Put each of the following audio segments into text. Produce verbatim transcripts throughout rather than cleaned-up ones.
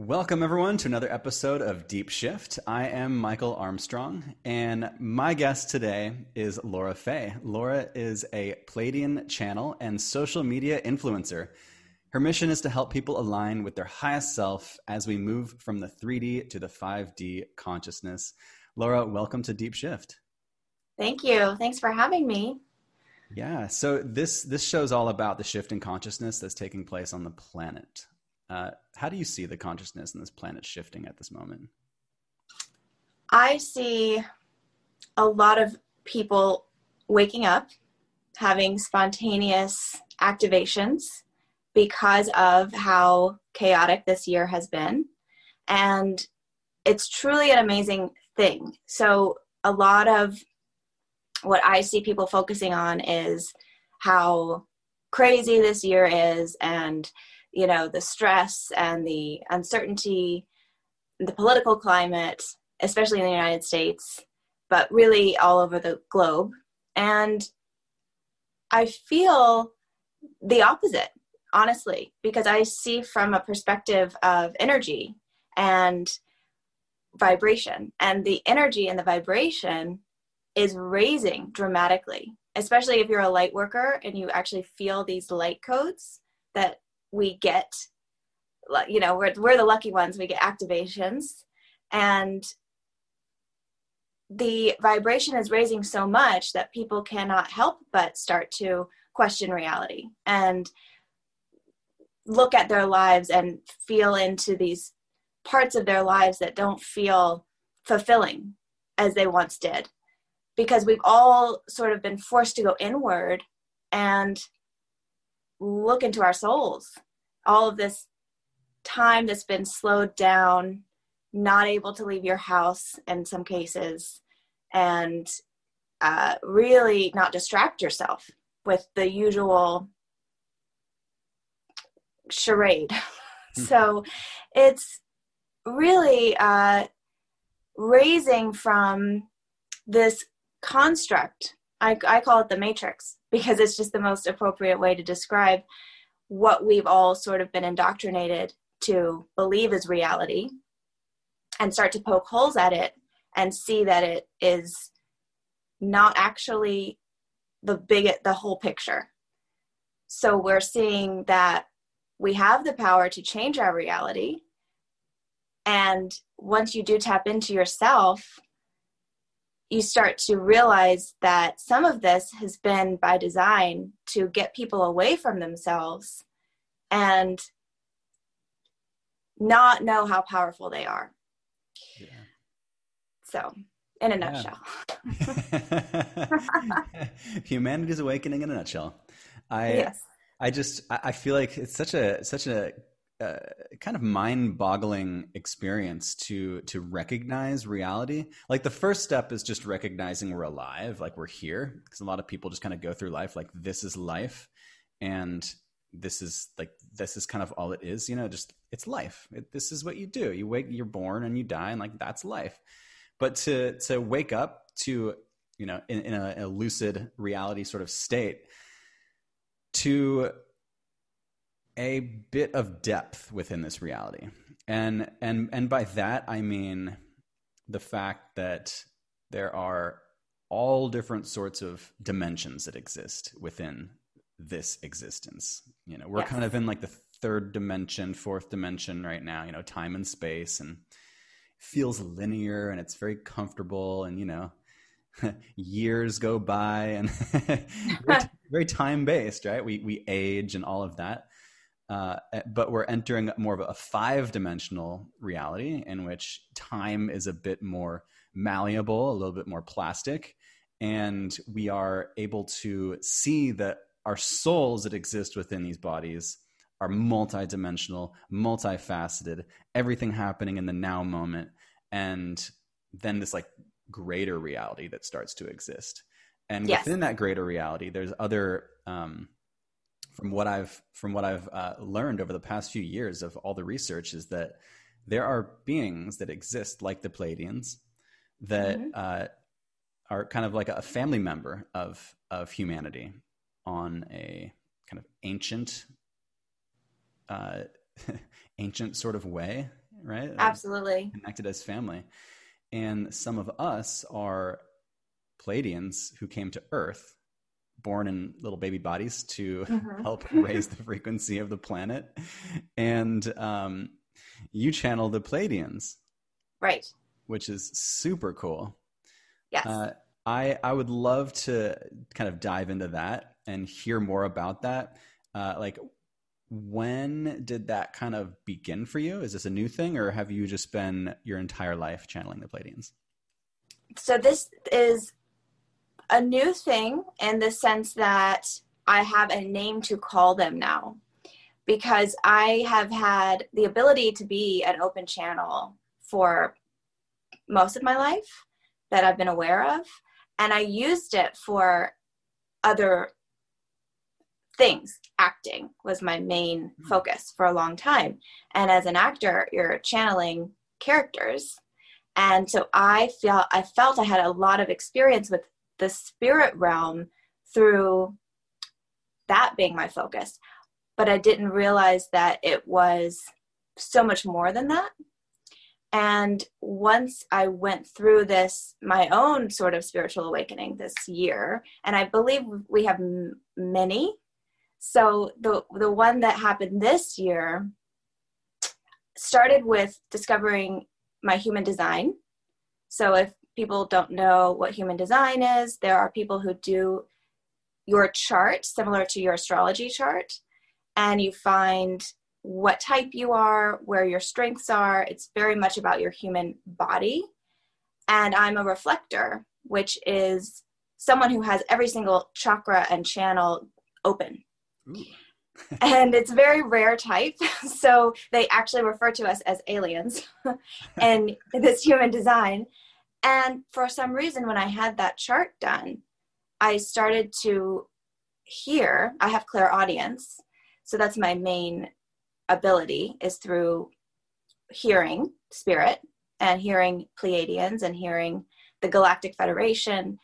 Welcome, everyone, to another episode of Deep Shift. I am Michael Armstrong, and my guest today is Laura Faye. Laura is a Pleiadian channel and social media influencer. Her mission is to help people align with their highest self as we move from the three D to the five D consciousness. Laura, welcome to Deep Shift. Thank you. Thanks for having me. Yeah, so this, this show is all about the shift in consciousness that's taking place on the planet. Uh, how do you see the consciousness in this planet shifting at this moment? I see a lot of people waking up, having spontaneous activations because of how chaotic this year has been. And it's truly an amazing thing. So a lot of what I see people focusing on is how crazy this year is, and you know, the stress and the uncertainty, the political climate, especially in the United States, but really all over the globe. And I feel the opposite, honestly, because I see from a perspective of energy and vibration, and the energy and the vibration is raising dramatically, especially if you're a light worker and you actually feel these light codes that we get, you know, we're, we're the lucky ones, we get activations, and the vibration is raising so much that people cannot help but start to question reality and look at their lives and feel into these parts of their lives that don't feel fulfilling as they once did, because we've all sort of been forced to go inward and look into our souls. All of this time that's been slowed down, not able to leave your house in some cases, and uh, really not distract yourself with the usual charade. Mm-hmm. So it's really uh, raising from this construct. I, I call it the Matrix, because it's just the most appropriate way to describe what we've all sort of been indoctrinated to believe is reality, and start to poke holes at it and see that it is not actually the big, the whole picture. So we're seeing that we have the power to change our reality. And once you do tap into yourself, you start to realize that some of this has been by design to get people away from themselves and not know how powerful they are. Yeah. So, in a nutshell. Yeah. Humanity's awakening in a nutshell. I, yes. I just, I feel like it's such a, such a, Uh, kind of mind-boggling experience to to recognize reality. Like, the first step is just recognizing we're alive, like we're here, because a lot of people just kind of go through life like this is life, and this is like this is kind of all it is, you know, just it's life. It, this is what you do. You wake, you're born, and you die, and like that's life. But to to wake up to, you know, in, in a, a lucid reality sort of state, to a bit of depth within this reality. And, and, and by that, I mean the fact that there are all different sorts of dimensions that exist within this existence. You know, we're yes. kind of in like the third dimension, fourth dimension right now, you know, time and space, and feels linear, and it's very comfortable, and, you know, years go by, and very, very time-based, right? We, we age and all of that. Uh, but we're entering more of a five-dimensional reality in which time is a bit more malleable, a little bit more plastic, and we are able to see that our souls that exist within these bodies are multidimensional, multifaceted, everything happening in the now moment, and then this like greater reality that starts to exist. And yes. within that greater reality, there's other... Um, From what I've from what I've uh, learned over the past few years of all the research is that there are beings that exist like the Pleiadians that mm-hmm. uh, are kind of like a family member of of humanity on a kind of ancient, uh, ancient sort of way. right? Absolutely. Connected as family. And some of us are Pleiadians who came to Earth, born in little baby bodies to mm-hmm. help raise the frequency of the planet. And um, you channel the Pleiadians. Right. Which is super cool. Yes. Uh, I, I would love to kind of dive into that and hear more about that. Uh, like, when did that kind of begin for you? Is this a new thing, or have you just been your entire life channeling the Pleiadians? So this is a new thing in the sense that I have a name to call them now, because I have had the ability to be an open channel for most of my life that I've been aware of. And I used it for other things. Acting was my main focus for a long time. And as an actor, you're channeling characters. And so I feel, I felt I had a lot of experience with the spirit realm through that being my focus. But I didn't realize that it was so much more than that. And once I went through this, my own sort of spiritual awakening this year, and I believe we have m- many. So the the one that happened this year started with discovering my human design. So if people don't know what human design is, there are people who do your chart, similar to your astrology chart, and you find what type you are, where your strengths are. It's very much about your human body. And I'm a reflector, which is someone who has every single chakra and channel open. And it's a very rare type. So they actually refer to us as aliens in this human design. And for some reason, when I had that chart done, I started to hear, I have clairaudience. So that's my main ability, is through hearing spirit and hearing Pleiadians and hearing the Galactic Federation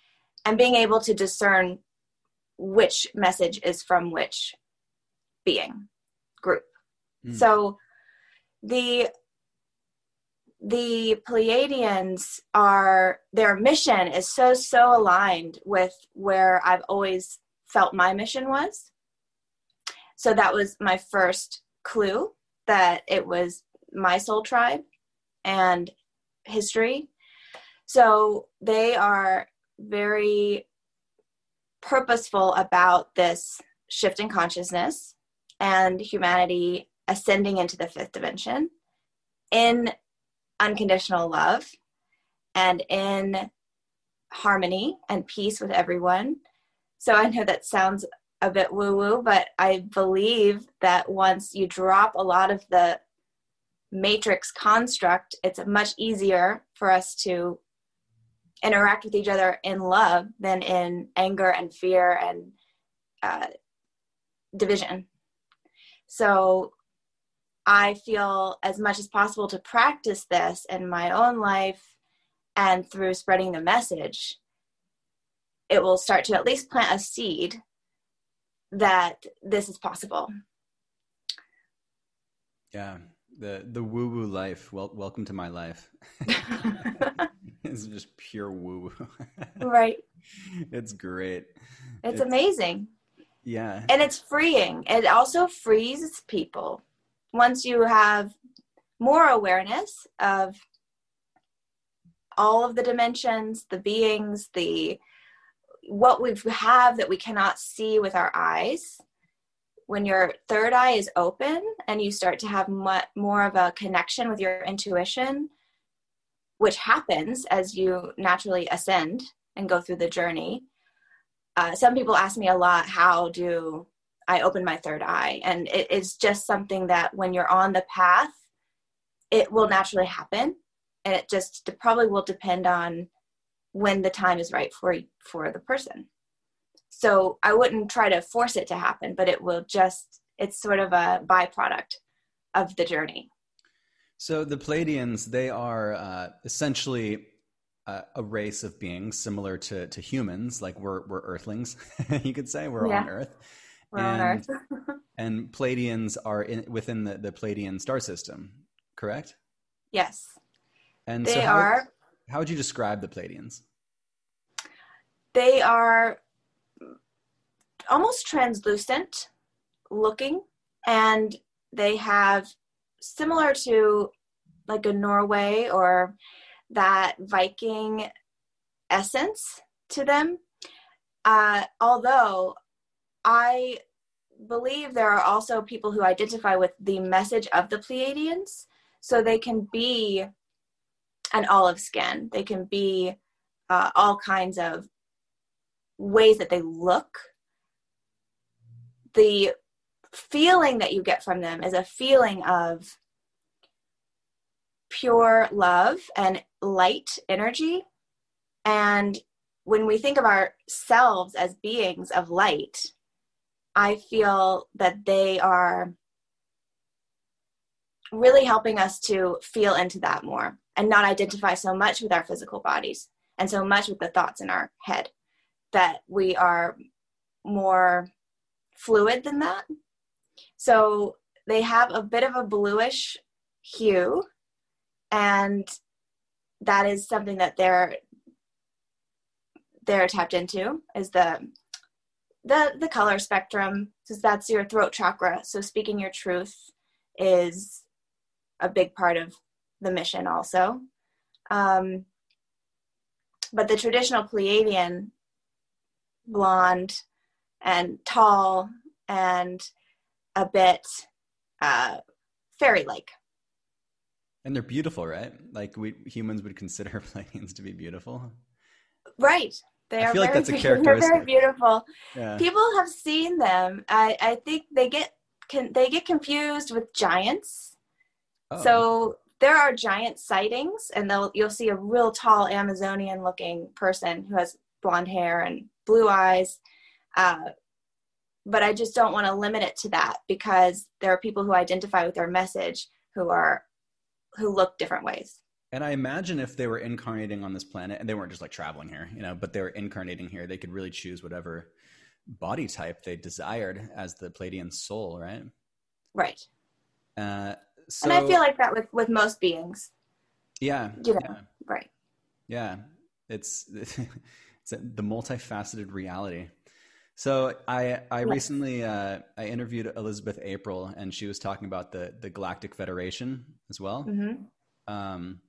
and being able to discern which message is from which being group. Mm. So the the Pleiadians are, their mission is so, so aligned with where I've always felt my mission was. So that was my first clue that it was my soul tribe and history. So they are very purposeful about this shift in consciousness and humanity ascending into the fifth dimension in unconditional love and in harmony and peace with everyone. So I know that sounds a bit woo-woo, but I believe that once you drop a lot of the matrix construct, it's much easier for us to interact with each other in love than in anger and fear and uh, division. So I feel as much as possible to practice this in my own life, and through spreading the message, it will start to at least plant a seed that this is possible. Yeah, the the woo woo life. Well, welcome to my life. It's just pure woo woo. Right. It's great. It's, it's amazing. Yeah. And it's freeing. It also frees people. Once you have more awareness of all of the dimensions, the beings, the what we have that we cannot see with our eyes, when your third eye is open and you start to have much more of a connection with your intuition, which happens as you naturally ascend and go through the journey. Uh, some people ask me a lot, how do I open my third eye? And it is just something that when you're on the path, it will naturally happen. And it just probably will depend on when the time is right for for the person. So I wouldn't try to force it to happen, but it will just, it's sort of a byproduct of the journey. So the Pleiadians, they are uh, essentially uh, a race of beings similar to, to humans. Like we're, we're earthlings, you could say. We're yeah. on Earth. We're and, on Earth. And Pleiadians are in, within the, the Pleiadian star system, correct? Yes. And they so how, are. How would you describe the Pleiadians? They are almost translucent looking, and they have similar to like a Norway or that Viking essence to them. Uh, although I believe there are also people who identify with the message of the Pleiadians. So they can be an olive skin. They can be uh, all kinds of ways that they look. The feeling that you get from them is a feeling of pure love and light energy. And when we think of ourselves as beings of light, I feel that they are really helping us to feel into that more and not identify so much with our physical bodies and so much with the thoughts in our head, that we are more fluid than that. So they have a bit of a bluish hue, and that is something that they're they're tapped into, is the the the color spectrum, because that's your throat chakra. So speaking your truth is a big part of the mission also. Um, but the traditional Pleiadian, blonde and tall and a bit uh, fairy-like. And they're beautiful, right? Like we humans would consider Pleiadians to be beautiful. Right. They I are feel very, like that's a characteristic. They're very beautiful. Yeah. People have seen them. I, I think they get can they get confused with giants. Oh. So there are giant sightings, and they'll you'll see a real tall Amazonian-looking person who has blonde hair and blue eyes. Uh, but I just don't want to limit it to that, because there are people who identify with their message who are who look different ways. And I imagine if they were incarnating on this planet, and they weren't just like traveling here, you know, but they were incarnating here, they could really choose whatever body type they desired as the Pleiadian soul, right? Right. Uh, so, and I feel like that with, with most beings. Yeah. You know, yeah. Right. Yeah. It's, it's the multifaceted reality. So I I yes. recently uh, I interviewed Elizabeth April, and she was talking about the the Galactic Federation as well, mm-hmm. um,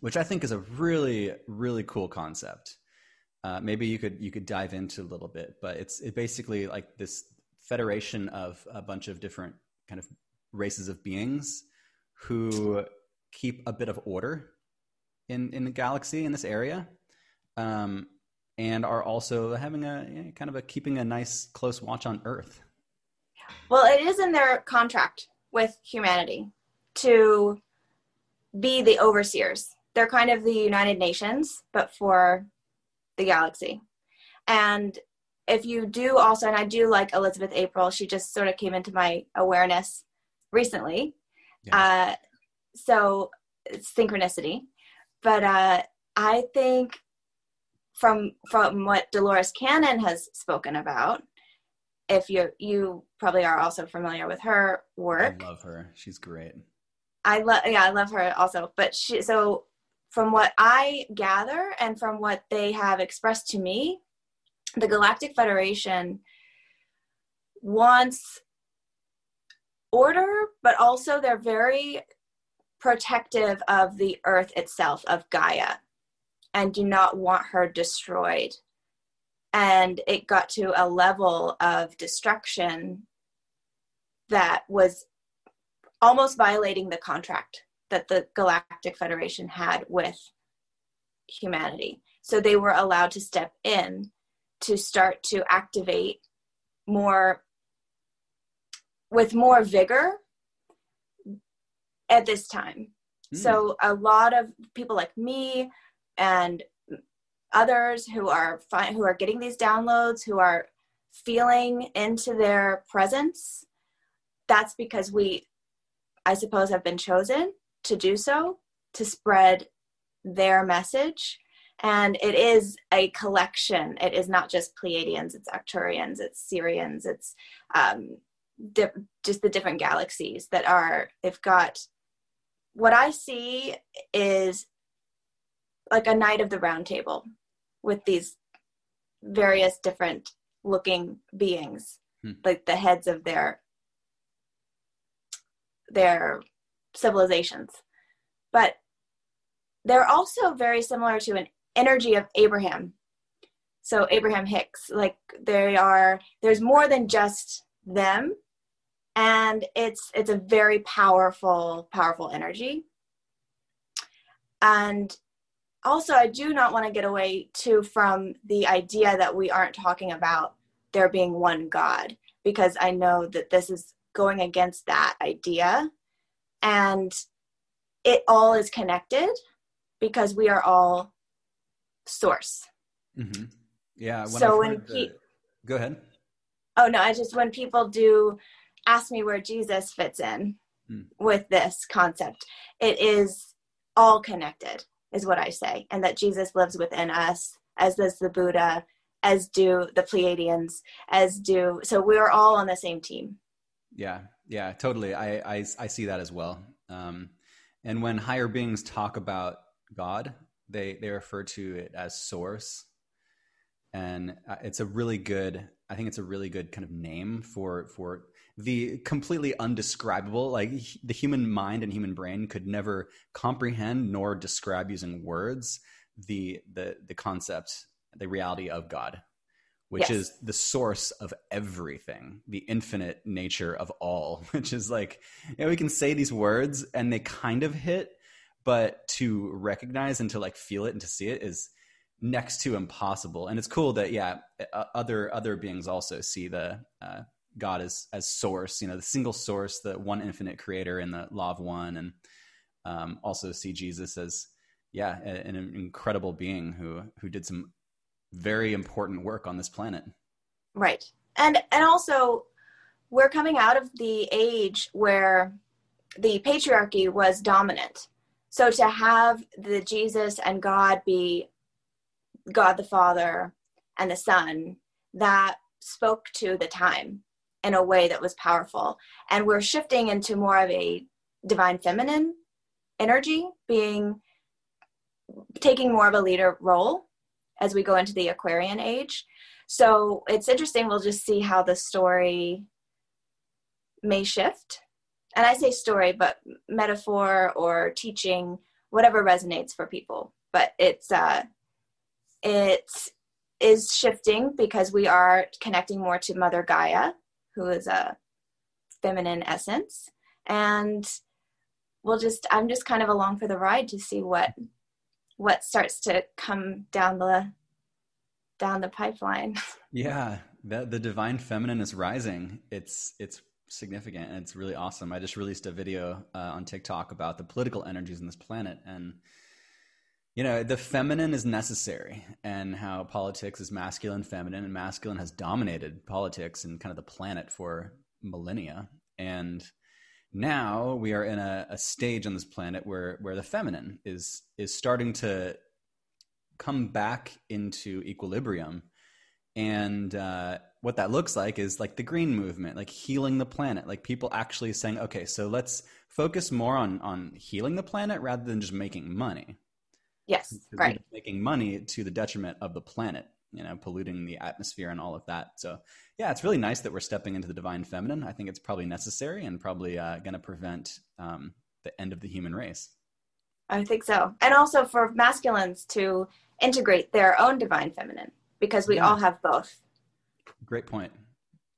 which I think is a really really cool concept. Uh, maybe you could you could dive into a little bit, but it's it basically like this federation of a bunch of different kind of races of beings who keep a bit of order in in the galaxy in this area. Um, and are also having a you know, kind of a keeping a nice close watch on Earth. Well, it is in their contract with humanity to be the overseers. They're kind of the United Nations, but for the galaxy. And if you do also, and I do like Elizabeth April, she just sort of came into my awareness recently. Yeah. Uh, so it's synchronicity. But uh, I think From from what Dolores Cannon has spoken about, if you you probably are also familiar with her work. I love her. She's great. I love yeah, I love her also. But she so from what I gather and from what they have expressed to me, the Galactic Federation wants order, but also they're very protective of the Earth itself, of Gaia, and do not want her destroyed. And it got to a level of destruction that was almost violating the contract that the Galactic Federation had with humanity. So they were allowed to step in to start to activate more, with more vigor at this time. Mm. So a lot of people like me, and others who are fi- who are getting these downloads, who are feeling into their presence, that's because we, I suppose, have been chosen to do so, to spread their message. And it is a collection. It is not just Pleiadians, it's Arcturians, it's Syrians, it's um, di- just the different galaxies that are, they've got what I see is like a night of the round table with these various different looking beings, hmm. like the heads of their their civilizations. But they're also very similar to an energy of Abraham. So Abraham Hicks, like they are, there's more than just them. And it's it's a very powerful, powerful energy. And also, I do not want to get away too from the idea that we aren't talking about there being one God, because I know that this is going against that idea. And it all is connected because we are all source. Mm-hmm. Yeah. When so when the... pe- go ahead. Oh no, I just, when people do ask me where Jesus fits in mm. with this concept, it is all connected is what I say. And that Jesus lives within us, as does the Buddha, as do the Pleiadians, as do, so we're all on the same team. Yeah. Yeah, totally. I, I, I see that as well. Um, and when higher beings talk about God, they, they refer to it as source. And it's a really good, I think it's a really good kind of name for, for the completely undescribable, like the human mind and human brain could never comprehend nor describe using words, the, the, the concept, the reality of God, which yes. is the source of everything, the infinite nature of all, which is like, you know, we can say these words and they kind of hit, but to recognize and to like feel it and to see it is next to impossible. And it's cool that, yeah, other, other beings also see the uh, God as, as source, you know, the single source, the one infinite creator and the law of one. And um, also see Jesus as, yeah, an, an incredible being who, who did some very important work on this planet. Right. And, and also we're coming out of the age where the patriarchy was dominant. So to have the Jesus and God be God the Father and the Son, that spoke to the time in a way that was powerful. And we're shifting into more of a divine feminine energy, being taking more of a leader role as we go into the Aquarian age. So it's interesting. We'll just see how the story may shift. And I say story, but metaphor or teaching, whatever resonates for people. But it's, uh, it is shifting because we are connecting more to Mother Gaia, who is a feminine essence. And we'll just, I'm just kind of along for the ride to see what, what starts to come down the, down the pipeline. Yeah. The, the divine feminine is rising. It's, it's significant and it's really awesome. I just released a video uh, on TikTok about the political energies on this planet, and you know, the feminine is necessary, and how politics is masculine, feminine, and masculine has dominated politics and kind of the planet for millennia. And now we are in a, a stage on this planet where, where the feminine is, is starting to come back into equilibrium. And uh, what that looks like is like the green movement, like healing the planet, like people actually saying, okay, so let's focus more on, on healing the planet rather than just making money. Yes, right. Making money to the detriment of the planet, you know, polluting the atmosphere and all of that. So, yeah, it's really nice that we're stepping into the divine feminine. I think it's probably necessary and probably uh, going to prevent um, the end of the human race. I think so. And also for masculines to integrate their own divine feminine, because we yeah. all have both. Great point.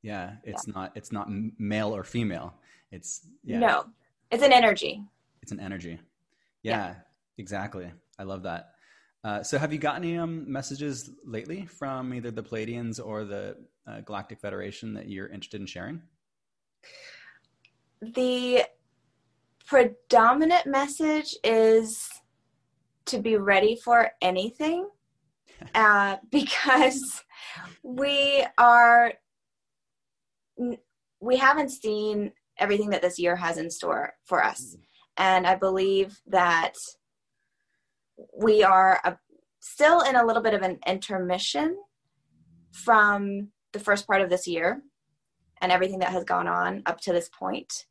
Yeah, it's yeah. not it's not male or female. It's yeah. No, it's an energy. It's an energy. Yeah, yeah. Exactly. I love that. Uh, so have you gotten any um, messages lately from either the Pleiadians or the uh, Galactic Federation that you're interested in sharing? The predominant message is to be ready for anything uh, because we are, we haven't seen everything that this year has in store for us. And I believe that we are a, still in a little bit of an intermission from the first part of this year and everything that has gone on up to this point.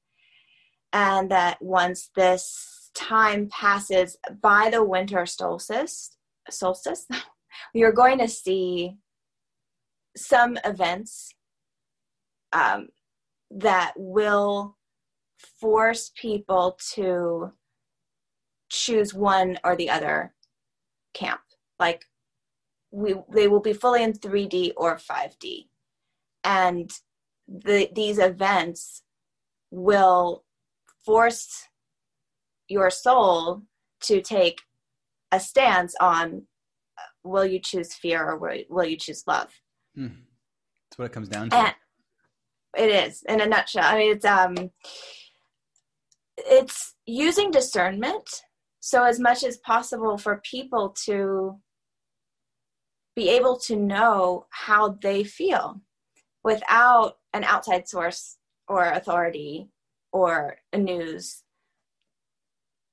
And that once this time passes by the winter solstice, solstice, you're going to see some events um, that will force people to choose one or the other camp. Like we, they will be fully in three D or five D. And the, these events will force your soul to take a stance on, will you choose fear or will, will you choose love? Mm. That's what it comes down to. And it is, in a nutshell. I mean, it's um, it's using discernment. So as much as possible for people to be able to know how they feel without an outside source or authority or a news.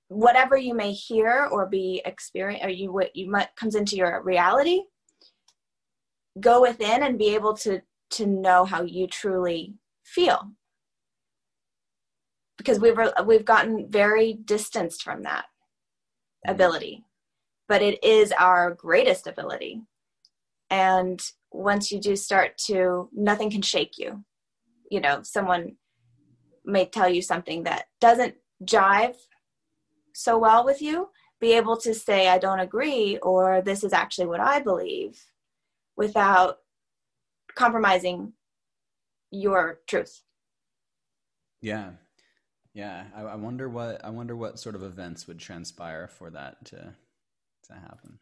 Whatever you may hear or be experience, or you what you might comes into your reality, go within and be able to to know how you truly feel. Because we've we've gotten very distanced from that ability, but it is our greatest ability. And once you do start to, nothing can shake you. You know, someone may tell you something that doesn't jive so well with you, be able to say, I don't agree, or this is actually what I believe, without compromising your truth. Yeah. Yeah. I, I wonder what, I wonder what sort of events would transpire for that to, to happen.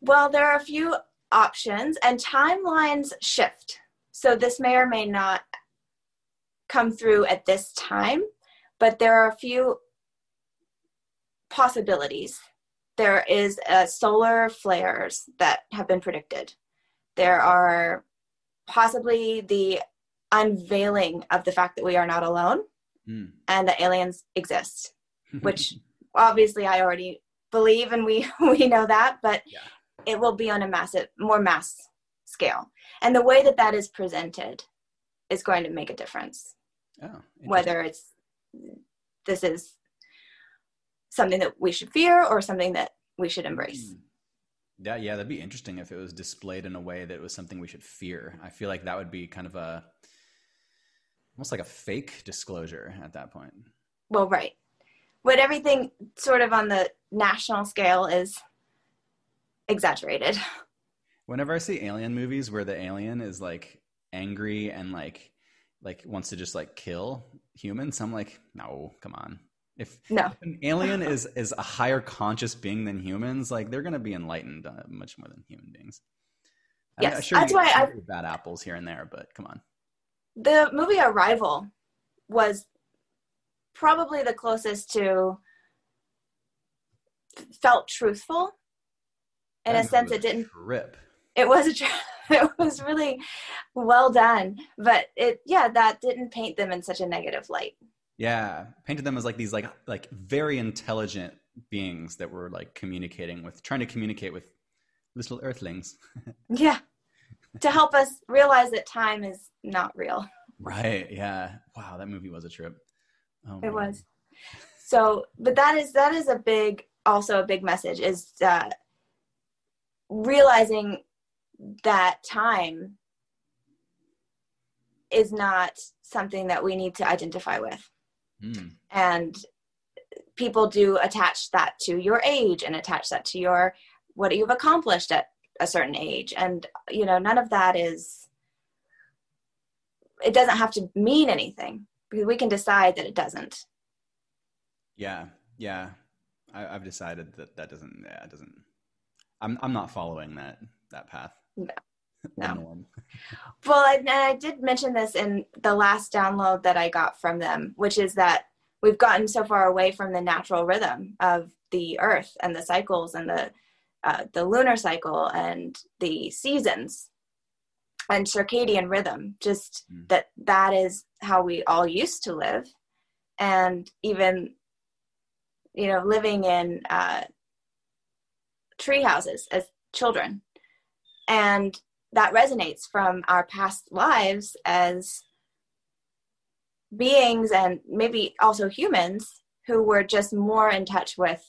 Well, there are a few options, and timelines shift. So this may or may not come through at this time, but there are a few possibilities. There is uh, solar flares that have been predicted. There are possibly the unveiling of the fact that we are not alone mm. and that aliens exist, which obviously I already believe, and we, we know that, but yeah. It will be on a massive, more mass scale. And the way that that is presented is going to make a difference. Oh, whether it's, this is something that we should fear or something that we should embrace. Yeah, yeah, that'd be interesting if it was displayed in a way that it was something we should fear. I feel like that would be kind of a, almost like a fake disclosure at that point. Well, right. But everything sort of on the national scale is exaggerated. Whenever I see alien movies where the alien is like angry and like, like wants to just like kill humans, I'm like, no, come on. If, no. if an alien is, is a higher conscious being than humans, like they're going to be enlightened uh, much more than human beings. Yes, I, I sure that's why I bad apples here and there, but come on. The movie Arrival was probably the closest to felt truthful. In a sense, it didn't rip. It was a trip. It was really well done, but it yeah, that didn't paint them in such a negative light. Yeah, painted them as like these like like very intelligent beings that were like communicating with, trying to communicate with little earthlings. Yeah, to help us realize that time is not real. Right, yeah. Wow, that movie was a trip. Oh, it was. So, but that is, that is a big, also a big message is uh, realizing that time is not something that we need to identify with. Mm. And people do attach that to your age and attach that to your, what you've accomplished at a certain age. And, you know, none of that is, it doesn't have to mean anything because we can decide that it doesn't. Yeah. Yeah. I, I've decided that that doesn't, yeah, it doesn't, I'm I'm not following that, that path. No. No. Well, I, and I did mention this in the last download that I got from them, which is that we've gotten so far away from the natural rhythm of the earth and the cycles and the uh, the lunar cycle and the seasons and circadian rhythm, just mm. that that is how we all used to live. And even, you know, living in uh, tree houses as children. And that resonates from our past lives as beings and maybe also humans who were just more in touch with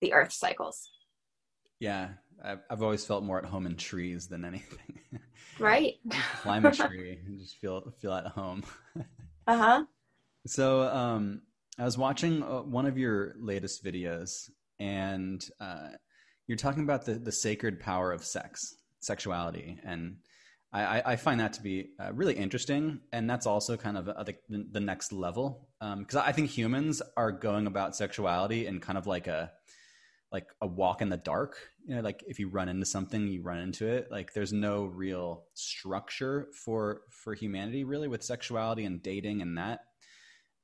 the earth cycles. Yeah. I've, I've always felt more at home in trees than anything. Right. Climb a tree and just feel, feel at home. Uh-huh. So, um, I was watching uh, one of your latest videos, and uh, you're talking about the, the sacred power of sex, sexuality. And I, I find that to be uh, really interesting. And that's also kind of a, the, the next level. Um, 'cause I think humans are going about sexuality in kind of like a, like a walk in the dark, you know, like if you run into something, you run into it. Like there's no real structure for, for humanity really with sexuality and dating and that.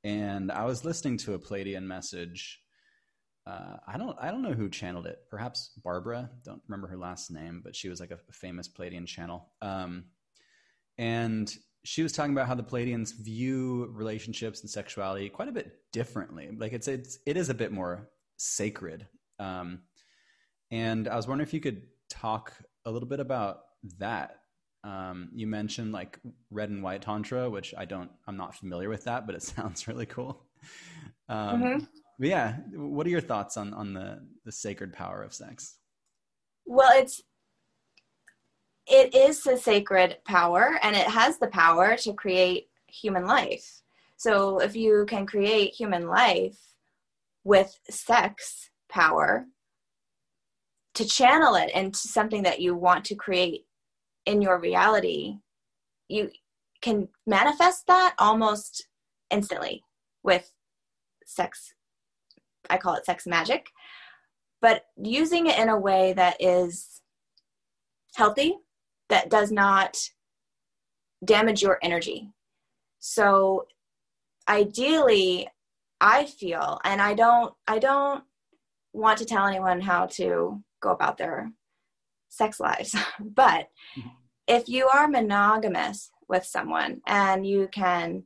And I was listening to a Pleiadian message. Uh, I don't, I don't know who channeled it. Perhaps Barbara, don't remember her last name, but she was like a, a famous Pleiadian channel. Um, and she was talking about how the Pleiadians view relationships and sexuality quite a bit differently. Like it's, it's, it is a bit more sacred. Um, and I was wondering if you could talk a little bit about that. Um, you mentioned like red and white tantra, which I don't, I'm not familiar with that, but it sounds really cool. Um, mm-hmm. But yeah. What are your thoughts on, on the, the sacred power of sex? Well, it's, it is the sacred power, and it has the power to create human life. So if you can create human life with sex power, to channel it into something that you want to create in your reality, you can manifest that almost instantly with sex. I call it sex magic, but using it in a way that is healthy, that does not damage your energy. So ideally, I feel, and I don't, I don't want to tell anyone how to go about their sex lives, but if you are monogamous with someone and you can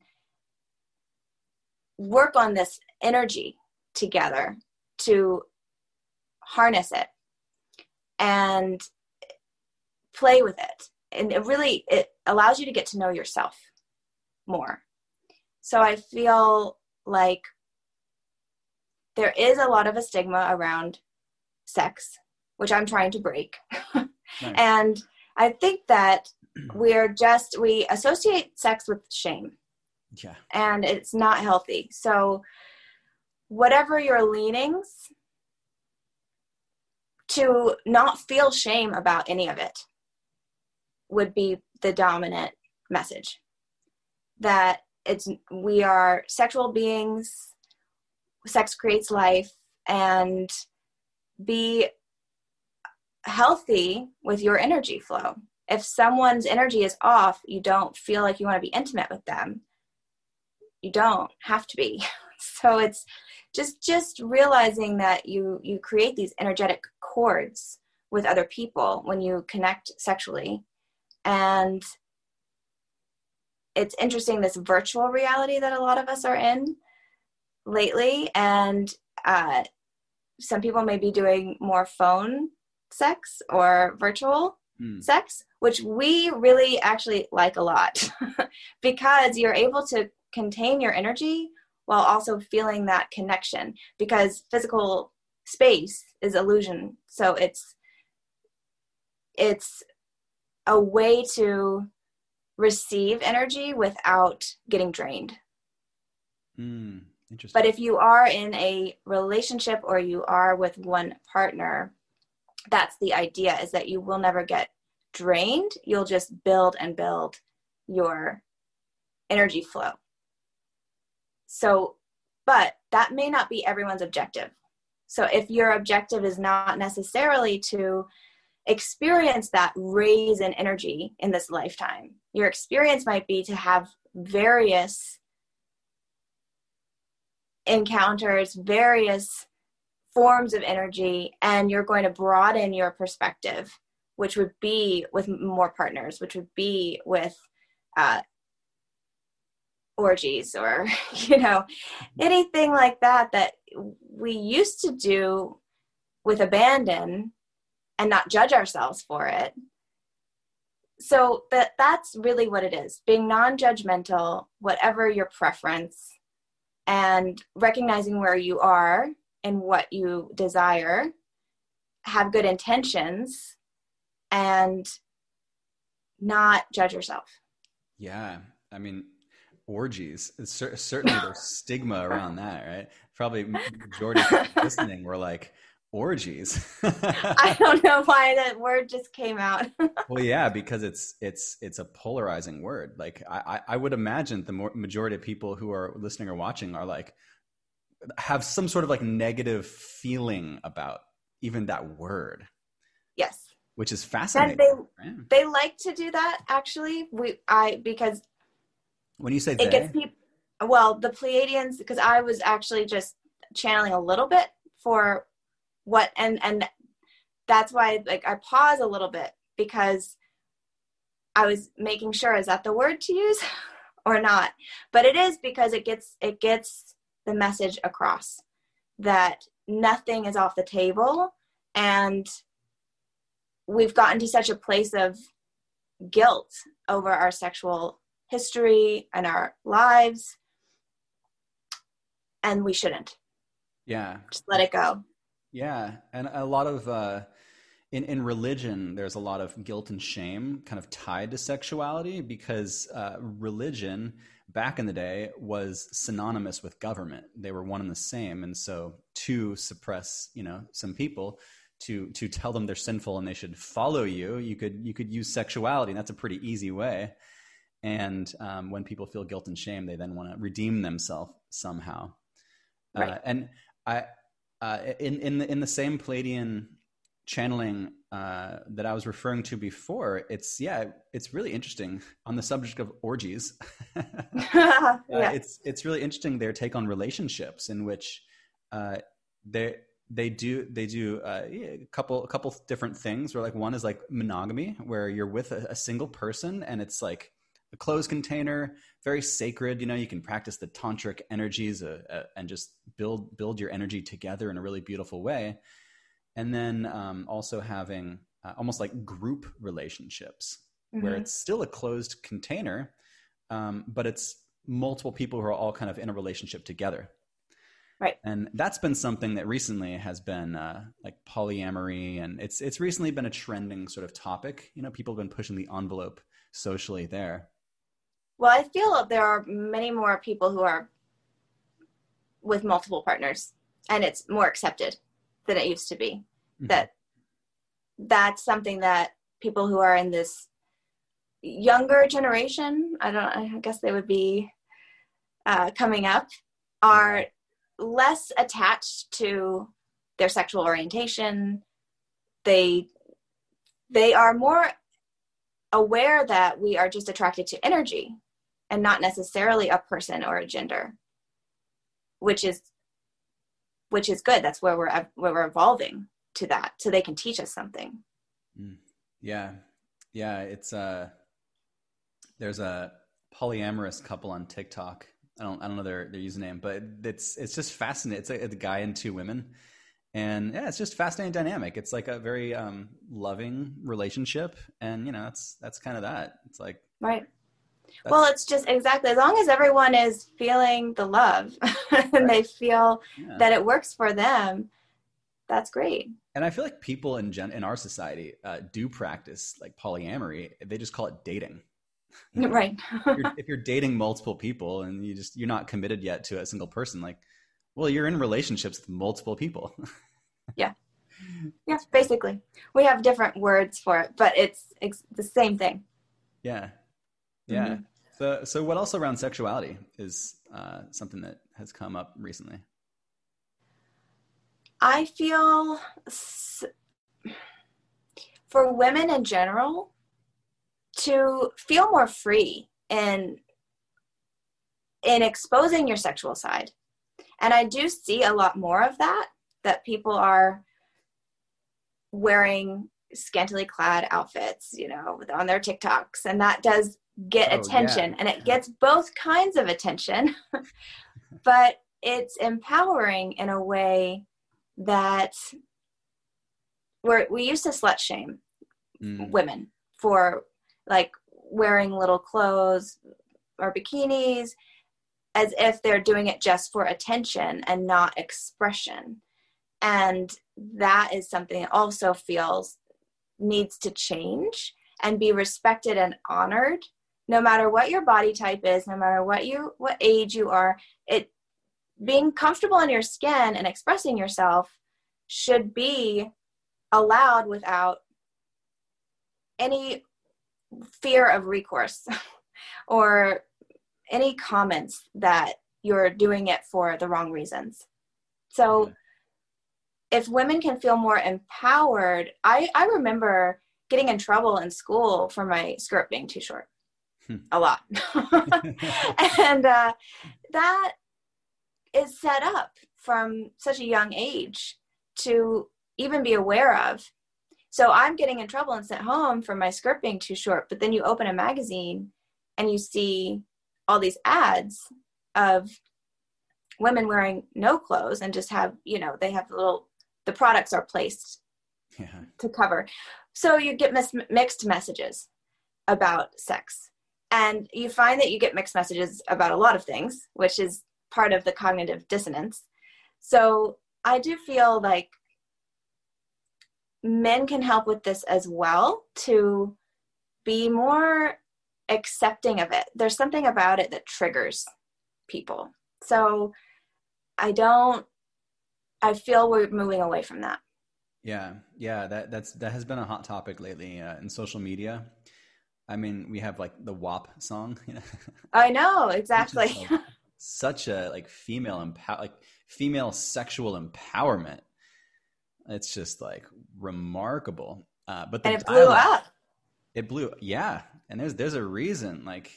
work on this energy together to harness it and play with it, and it really, it allows you to get to know yourself more. So I feel like there is a lot of a stigma around sex, which I'm trying to break. Nice. And I think that we're just, we associate sex with shame. Yeah. And it's not healthy. So whatever your leanings, to not feel shame about any of it would be the dominant message. That it's, we are sexual beings, sex creates life, and be healthy with your energy flow. If someone's energy is off, you don't feel like you want to be intimate with them. You don't have to be. So it's just just realizing that you, you create these energetic cords with other people when you connect sexually. And it's interesting, this virtual reality that a lot of us are in lately. And uh, some people may be doing more phone sex or virtual mm. sex, which we really actually like a lot because you're able to contain your energy while also feeling that connection, because physical space is illusion. So it's, it's a way to receive energy without getting drained. Mm, interesting. But if you are in a relationship or you are with one partner, that's the idea, is that you will never get drained. You'll just build and build your energy flow. So, but that may not be everyone's objective. So if your objective is not necessarily to experience that raise in energy in this lifetime, your experience might be to have various encounters, various forms of energy, and you're going to broaden your perspective, which would be with more partners, which would be with uh, orgies or, you know, anything like that that we used to do with abandon and not judge ourselves for it. So that that's really what it is, being non-judgmental, whatever your preference, and recognizing where you are and what you desire, have good intentions, and not judge yourself. Yeah. I mean, orgies, cer- certainly there's stigma around that, right? Probably majority of people listening were like, orgies. I don't know why that word just came out. Well, yeah, because it's it's it's a polarizing word. Like I, I would imagine the more, majority of people who are listening or watching are like, have some sort of like negative feeling about even that word. Yes. Which is fascinating. And they, they like to do that, actually. We I because when you say they, it gets people, well, the Pleiadians, because I was actually just channeling a little bit for what, and and that's why like I pause a little bit, because I was making sure, is that the word to use or not? But it is, because it gets it gets the message across that nothing is off the table, and we've gotten to such a place of guilt over our sexual history and our lives, and we shouldn't. Yeah, just let it go. Yeah. And a lot of, uh, in, in religion, there's a lot of guilt and shame kind of tied to sexuality, because uh, religion back in the day was synonymous with government. They were one and the same. And so to suppress, you know, some people, to, to tell them they're sinful and they should follow you, you could, you could use sexuality, and that's a pretty easy way. And um, when people feel guilt and shame, they then want to redeem themselves somehow. Right. Uh, and I, Uh, in, in the, in the same Pleiadian channeling uh, that I was referring to before, it's, yeah, it's really interesting on the subject of orgies. yeah. uh, it's, it's really interesting, their take on relationships, in which uh, they, they do, they do uh, a couple, a couple different things, where like one is like monogamy, where you're with a, a single person, and it's like a closed container, very sacred. You know, you can practice the tantric energies uh, uh, and just build build your energy together in a really beautiful way. And then um, also having uh, almost like group relationships, mm-hmm. where it's still a closed container, um, but it's multiple people who are all kind of in a relationship together. Right. And that's been something that recently has been uh, like polyamory, and it's it's recently been a trending sort of topic. You know, people have been pushing the envelope socially there. Well, I feel there are many more people who are with multiple partners, and it's more accepted than it used to be. Mm-hmm. That that's something that people who are in this younger generation, I don't, I guess they would be uh, coming up, are less attached to their sexual orientation. They, they are more aware that we are just attracted to energy and not necessarily a person or a gender, which is which is good. That's where we're where we're evolving to that, so they can teach us something. Yeah, yeah. It's uh, there's a polyamorous couple on TikTok. I don't I don't know their their username, but it's it's just fascinating. It's a, it's a guy and two women, and yeah, it's just fascinating dynamic. It's like a very um, loving relationship, and you know, it's that's kind of that. It's like right. Well, it's just exactly, as long as everyone is feeling the love and right. they feel yeah. that it works for them, that's great. And I feel like people in gen- in our society uh, do practice like polyamory. They just call it dating. You know? Right. if, you're, if you're dating multiple people and you just you're not committed yet to a single person, like. Well, you're in relationships with multiple people. yeah. Yeah, basically. We have different words for it, but it's, it's the same thing. Yeah. Yeah. Mm-hmm. So so what else around sexuality is uh, something that has come up recently? I feel s- for women in general to feel more free in in exposing your sexual side. And I do see a lot more of that, that people are wearing scantily clad outfits, you know, on their TikToks. And that does get oh, attention. Yeah. And it gets both kinds of attention. But it's empowering in a way that we're, we used to slut shame mm. women for, like, wearing little clothes or bikinis. as if they're doing it just for attention and not expression. And that is something that also feels needs to change and be respected and honored, no matter what your body type is, no matter what you what age you are. It being comfortable in your skin and expressing yourself should be allowed without any fear of recourse or any comments that you're doing it for the wrong reasons. So if women can feel more empowered, I, I remember getting in trouble in school for my skirt being too short hmm. a lot. And uh, that is set up from such a young age to even be aware of. So I'm getting in trouble and sent home for my skirt being too short, but then you open a magazine and you see all these ads of women wearing no clothes and just have, you know, they have little, the products are placed yeah. to cover. So you get mis- mixed messages about sex, and you find that you get mixed messages about a lot of things, which is part of the cognitive dissonance. So I do feel like men can help with this as well, to be more accepting of it. There's something about it that triggers people. So I don't, I feel we're moving away from that. Yeah. Yeah. That that's, that has been a hot topic lately uh, in social media. I mean, we have like the W A P song. I know. Exactly. Like, such a like female empower, like female sexual empowerment. It's just like remarkable. Uh, but the and it dialogue, blew up. It blew. Yeah. And there's, there's a reason, like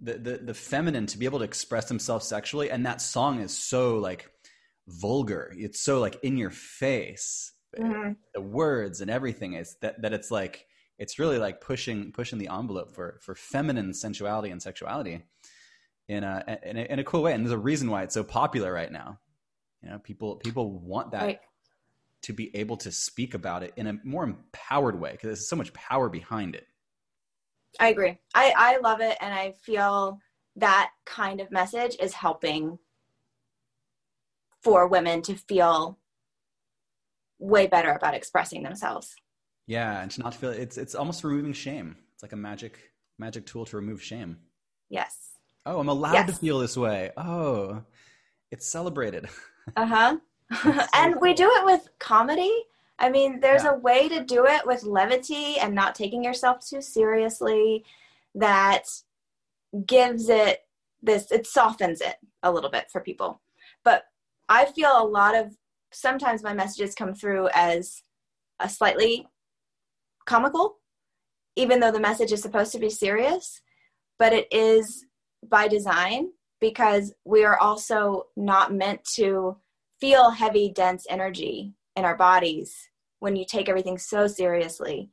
the, the, the feminine to be able to express themselves sexually. And that song is so like vulgar. It's so like in your face, mm-hmm. the words and everything is that, that it's like, it's really like pushing, pushing the envelope for, for feminine sensuality and sexuality in a, in a, in a cool way. And there's a reason why it's so popular right now. You know, people, people want that. Right. To be able to speak about it in a more empowered way, because there's so much power behind it. I agree. I, I love it. And I feel that kind of message is helping for women to feel way better about expressing themselves. Yeah. And to not feel it's, it's almost removing shame. It's like a magic, magic tool to remove shame. Yes. Oh, I'm allowed yes. to feel this way. Oh, it's celebrated. Uh-huh. So and cool. We do it with comedy. I mean, there's yeah. a way to do it with levity and not taking yourself too seriously that gives it this, it softens it a little bit for people. But I feel a lot of, sometimes my messages come through as a slightly comical, even though the message is supposed to be serious, but it is by design, because we are also not meant to feel heavy, dense energy in our bodies. When you take everything so seriously,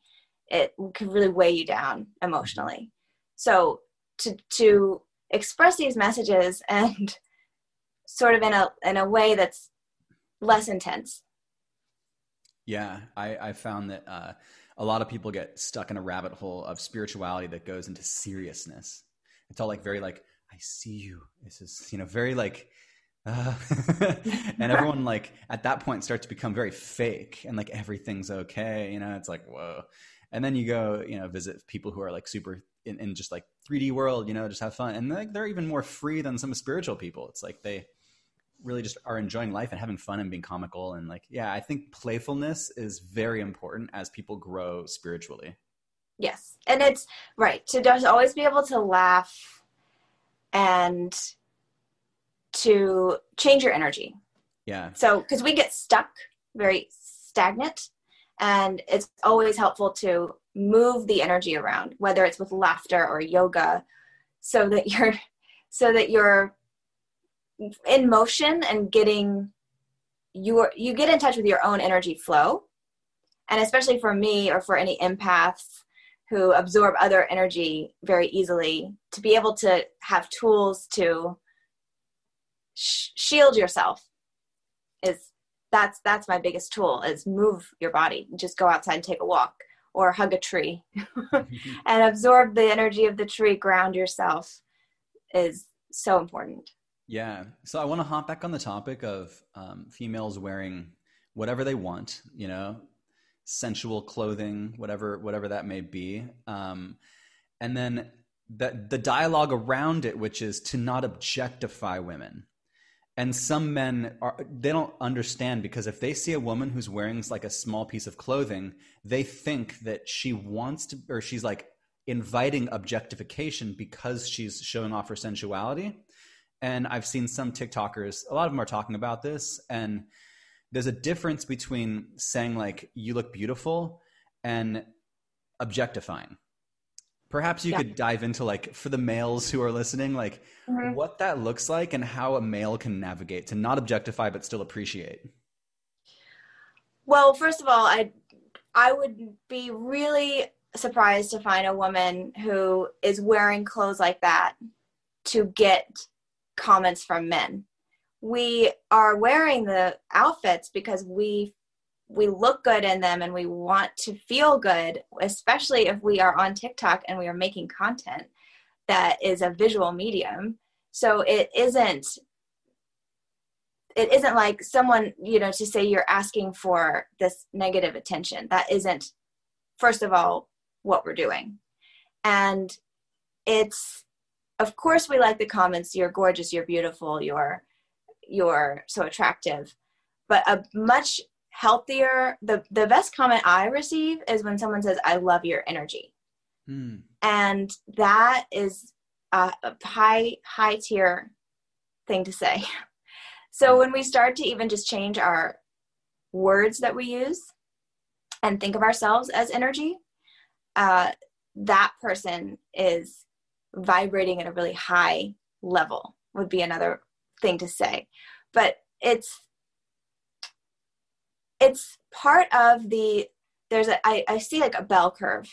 it can really weigh you down emotionally. So to to express these messages and sort of in a in a way that's less intense. Yeah, I, I found that uh, a lot of people get stuck in a rabbit hole of spirituality that goes into seriousness. It's all like very like, I see you. This is, you know, very like. Uh, and everyone like at that point starts to become very fake and like everything's okay, you know, it's like whoa. And then you go, you know, visit people who are like super in, in just like three D world, you know, just have fun, and like they're even more free than some spiritual people. It's like they really just are enjoying life and having fun and being comical and like yeah I think playfulness is very important as people grow spiritually. Yes, and it's right to just always be able to laugh and to change your energy. Yeah. So, because we get stuck, very stagnant, and it's always helpful to move the energy around, whether it's with laughter or yoga, so that you're, so that you're in motion and getting your, you get in touch with your own energy flow. And especially for me, or for any empaths who absorb other energy very easily, to be able to have tools to shield yourself is that's that's my biggest tool, is move your body. Just go outside and take a walk or hug a tree and absorb the energy of the tree. Ground yourself is so important. Yeah. So I want to hop back on the topic of um, females wearing whatever they want, you know, sensual clothing, whatever, whatever that may be. Um, and then the, the dialogue around it, which is to not objectify women. And some men are, they don't understand, because if they see a woman who's wearing like a small piece of clothing, they think that she wants to, or she's like inviting objectification because she's showing off her sensuality. And I've seen some TikTokers, a lot of them are talking about this. And there's a difference between saying like, you look beautiful, and objectifying. Perhaps you yeah. could dive into, like, for the males who are listening, like mm-hmm. what that looks like and how a male can navigate to not objectify, but still appreciate. Well, first of all, I, I would be really surprised to find a woman who is wearing clothes like that to get comments from men. We are wearing the outfits because we we look good in them and we want to feel good, especially if we are on TikTok and we are making content that is a visual medium. So it isn't, it isn't like someone, you know, to say you're asking for this negative attention. That isn't, first of all, what we're doing. And it's, of course we like the comments, you're gorgeous, you're beautiful, you're, you're so attractive, but a much healthier, the, the best comment I receive is when someone says, I love your energy. Mm. And that is a, a high, high tier thing to say. So when we start to even just change our words that we use and think of ourselves as energy, uh, that person is vibrating at a really high level, would be another thing to say. But it's, it's part of the, there's a, I, I see like a bell curve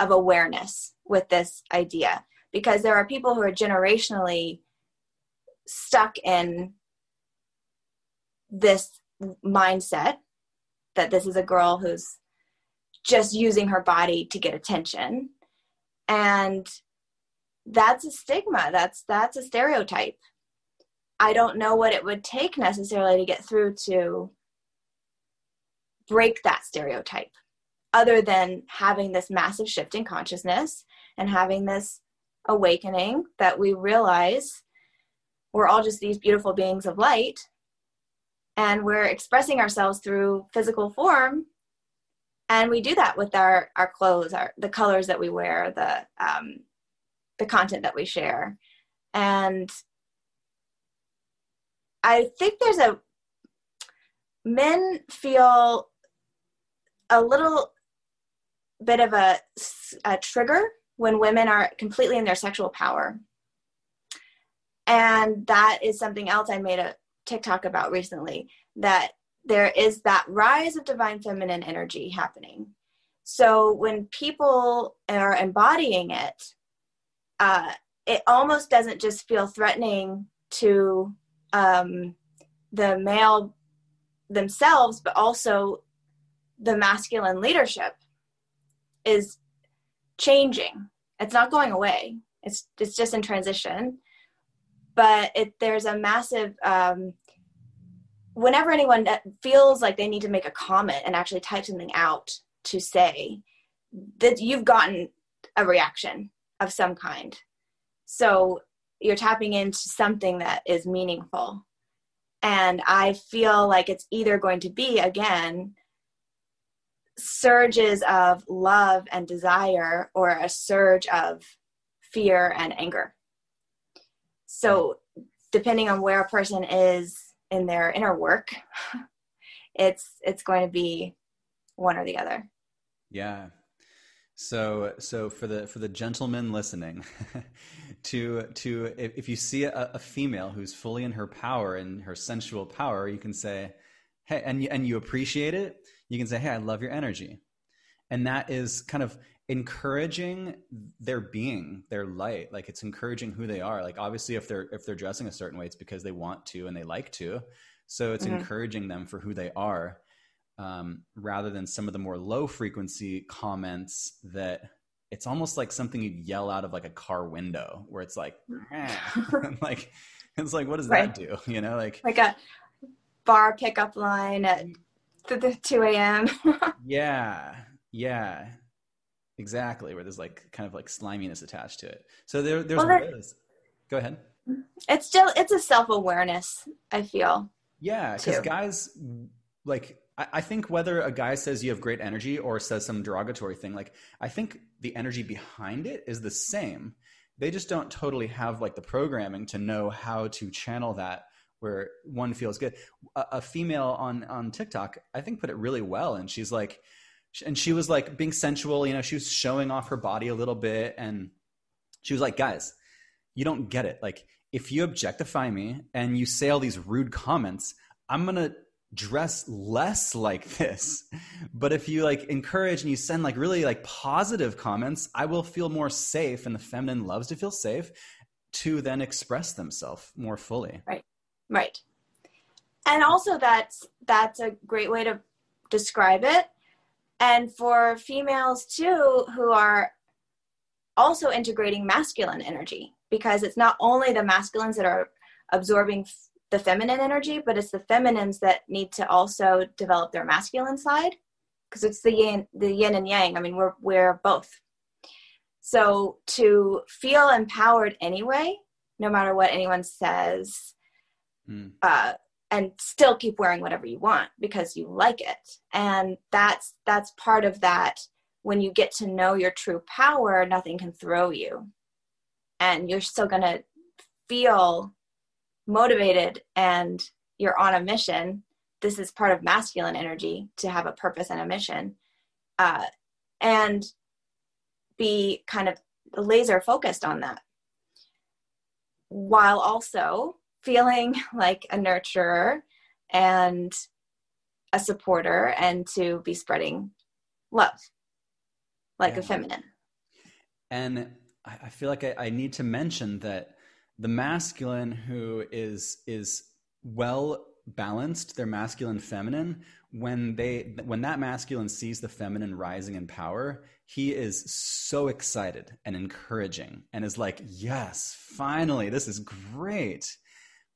of awareness with this idea, because there are people who are generationally stuck in this mindset that this is a girl who's just using her body to get attention. And that's a stigma. That's, that's a stereotype. I don't know what it would take necessarily to get through to break that stereotype, other than having this massive shift in consciousness and having this awakening that we realize we're all just these beautiful beings of light, and we're expressing ourselves through physical form. And we do that with our, our clothes, our, the colors that we wear, the, um, the content that we share. And I think there's a, men feel a little bit of a, a trigger when women are completely in their sexual power. And that is something else I made a TikTok about recently, that there is that rise of divine feminine energy happening. So when people are embodying it, uh, it almost doesn't just feel threatening to um, the male themselves, but also the masculine leadership is changing. It's not going away. It's it's just in transition. But it, there's a massive, um, whenever anyone feels like they need to make a comment and actually type something out to say, that you've gotten a reaction of some kind. So you're tapping into something that is meaningful. And I feel like it's either going to be, again, surges of love and desire, or a surge of fear and anger. So depending on where a person is in their inner work, it's it's going to be one or the other. Yeah. So, so for the, for the gentleman listening to, to, if, if you see a, a female who's fully in her power and her sensual power, you can say, hey, and you, and you appreciate it. You can say, hey, I love your energy. And that is kind of encouraging their being, their light. Like, it's encouraging who they are. Like, obviously if they're, if they're dressing a certain way, it's because they want to, and they like to. So it's mm-hmm. encouraging them for who they are. Um, rather than some of the more low frequency comments that it's almost like something you'd yell out of like a car window, where it's like, like It's like, what does right. that do? You know, like like a bar pickup line at the, the two a.m. Yeah, yeah, exactly. Where there's like kind of like sliminess attached to it. So there, there's well, ways. Go ahead. It's still it's a self-awareness, I feel. Yeah, because guys, like I, I think whether a guy says you have great energy or says some derogatory thing, like I think the energy behind it is the same. They just don't totally have like the programming to know how to channel that where one feels good. A, a female on, on TikTok, I think, put it really well. And she's like, and she was like being sensual, you know, she was showing off her body a little bit. And she was like, guys, you don't get it. Like if you objectify me and you say all these rude comments, I'm going to dress less like this. But if you like encourage and you send like really like positive comments, I will feel more safe. And the feminine loves to feel safe to then express themselves more fully. Right. Right. And also that's, that's a great way to describe it. And for females too, who are also integrating masculine energy, because it's not only the masculines that are absorbing f- the feminine energy, but it's the feminines that need to also develop their masculine side, because it's the yin, the yin and yang. I mean, we're we're both. So to feel empowered anyway, no matter what anyone says, mm. uh, and still keep wearing whatever you want because you like it, and that's that's part of that. When you get to know your true power, nothing can throw you, and you're still gonna feel motivated and you're on a mission. This is part of masculine energy, to have a purpose and a mission, uh, and be kind of laser focused on that, while also feeling like a nurturer and a supporter, and to be spreading love like yeah. a feminine. And I feel like I, I need to mention that the masculine who is is well balanced, their masculine feminine, when they when that masculine sees the feminine rising in power, he is so excited and encouraging and is like, yes, finally, this is great.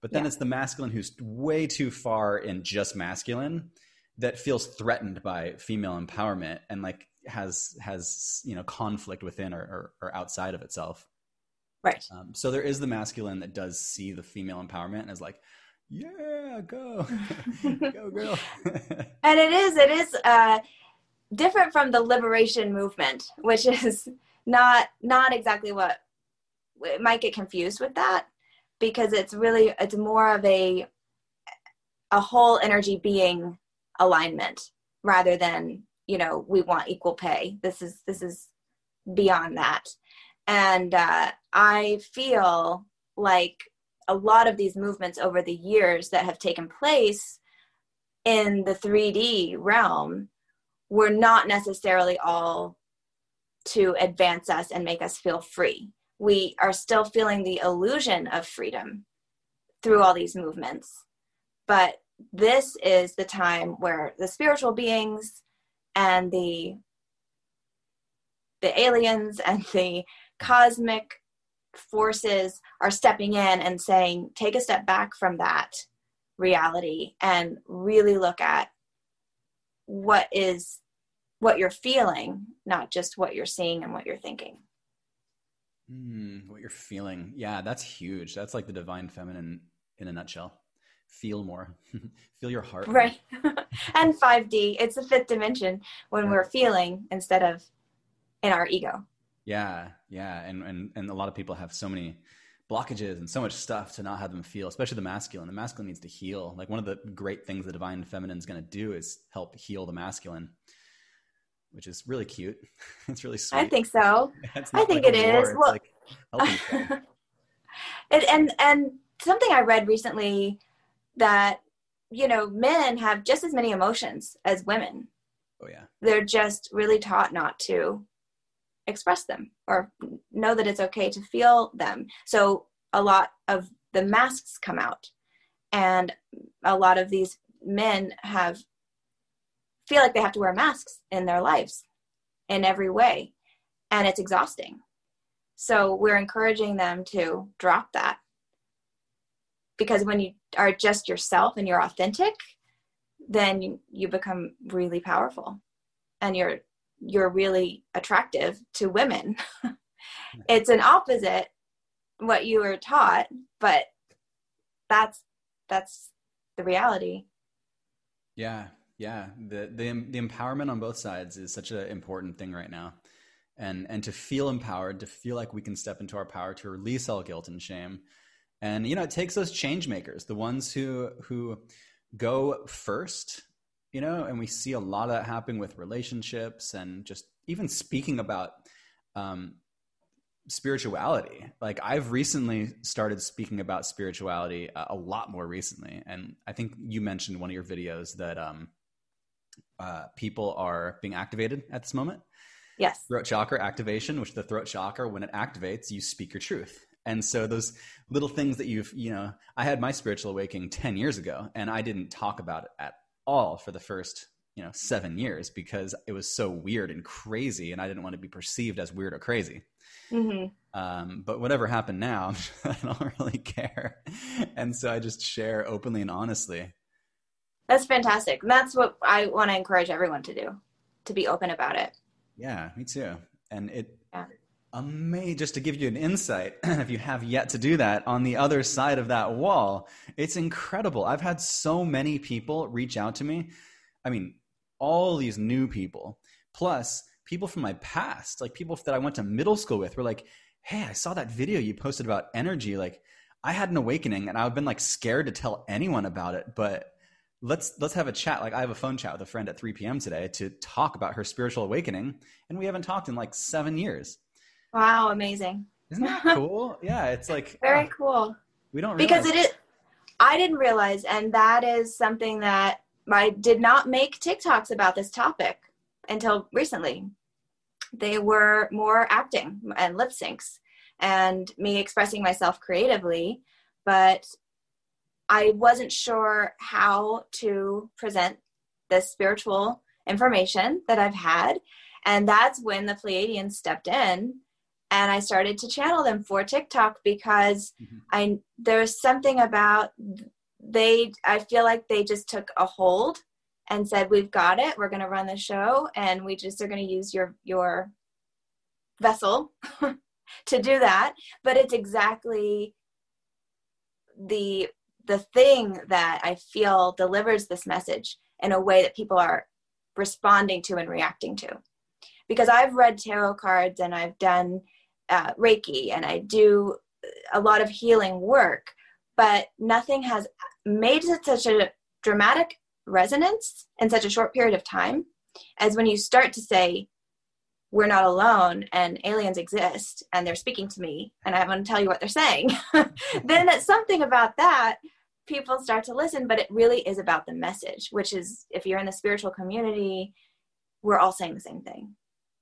But then yeah. it's the masculine who's way too far in just masculine that feels threatened by female empowerment and like has has you know conflict within or or, or outside of itself. Right. Um, so there is the masculine that does see the female empowerment and is like, yeah, go, go girl. And it is, it is uh, different from the liberation movement, which is not, not exactly what, it might get confused with that, because it's really, it's more of a, a whole energy being alignment rather than, you know, we want equal pay. This is, this is beyond that. And uh, I feel like a lot of these movements over the years that have taken place in the three D realm were not necessarily all to advance us and make us feel free. We are still feeling the illusion of freedom through all these movements. But this is the time where the spiritual beings and the the aliens and the cosmic forces are stepping in and saying, take a step back from that reality and really look at what is what you're feeling, not just what you're seeing and what you're thinking. Mm, what you're feeling. Yeah, that's huge. That's like the divine feminine in a nutshell. Feel more. Feel your heart. Right. And five D. It's the fifth dimension when yeah. we're feeling instead of in our ego. Yeah. Yeah. And, and, and a lot of people have so many blockages and so much stuff to not have them feel, especially the masculine. The masculine needs to heal. Like one of the great things the divine feminine is going to do is help heal the masculine, which is really cute. It's really sweet. I think so. I think like it is. Well, like helping it, and, and something I read recently that, you know, men have just as many emotions as women. Oh yeah. They're just really taught not to express them or know that it's okay to feel them. So a lot of the masks come out, and a lot of these men have feel like they have to wear masks in their lives in every way, and it's exhausting. So we're encouraging them to drop that Because when you are just yourself and you're authentic, then you, you become really powerful, and you're, you're really attractive to women. It's an opposite what you were taught, but that's, that's the reality. Yeah. Yeah. The, the, the empowerment on both sides is such an important thing right now. And, and to feel empowered, to feel like we can step into our power, to release all guilt and shame. And, you know, it takes those change makers, the ones who, who go first, you know, and we see a lot of that happening with relationships and just even speaking about, um, spirituality. Like, I've recently started speaking about spirituality a, a lot more recently. And I think you mentioned one of your videos that, um, uh, people are being activated at this moment. Yes. Throat chakra activation, which the throat chakra, when it activates, you speak your truth. And so those little things that you've, you know, I had my spiritual awakening ten years ago, and I didn't talk about it at all for the first, you know, seven years because it was so weird and crazy, and I didn't want to be perceived as weird or crazy. Mm-hmm. Um, but whatever happened now, I don't really care. And so I just share openly and honestly. That's fantastic. And that's what I want to encourage everyone to do, to be open about it. Yeah, me too. And it, yeah. Amazing. Just to give you an insight, if you have yet to do that, on the other side of that wall, it's incredible. I've had so many people reach out to me. I mean, all these new people, plus people from my past, like people that I went to middle school with were like, hey, I saw that video you posted about energy. Like, I had an awakening and I've been like scared to tell anyone about it, but let's, let's have a chat. Like, I have a phone chat with a friend at three p.m. today to talk about her spiritual awakening. And we haven't talked in like seven years. Wow. Amazing. Isn't that cool? Yeah. It's like, very uh, cool. We don't realize. Because it is, I didn't realize. And that is something that I did not make TikToks about this topic until recently. They were more acting and lip syncs and me expressing myself creatively, but I wasn't sure how to present this spiritual information that I've had. And that's when the Pleiadians stepped in, and I started to channel them for TikTok because mm-hmm. I, there's something about they, I feel like they just took a hold and said, we've got it. We're going to run the show. And we just are going to use your, your vessel to do that. But it's exactly the, the thing that I feel delivers this message in a way that people are responding to and reacting to. Because I've read tarot cards and I've done uh, Reiki and I do a lot of healing work, but nothing has made such a dramatic resonance in such a short period of time as when you start to say, we're not alone and aliens exist and they're speaking to me and I want to tell you what they're saying. Then that's something about that. People start to listen, but it really is about the message, which is, if you're in the spiritual community, we're all saying the same thing.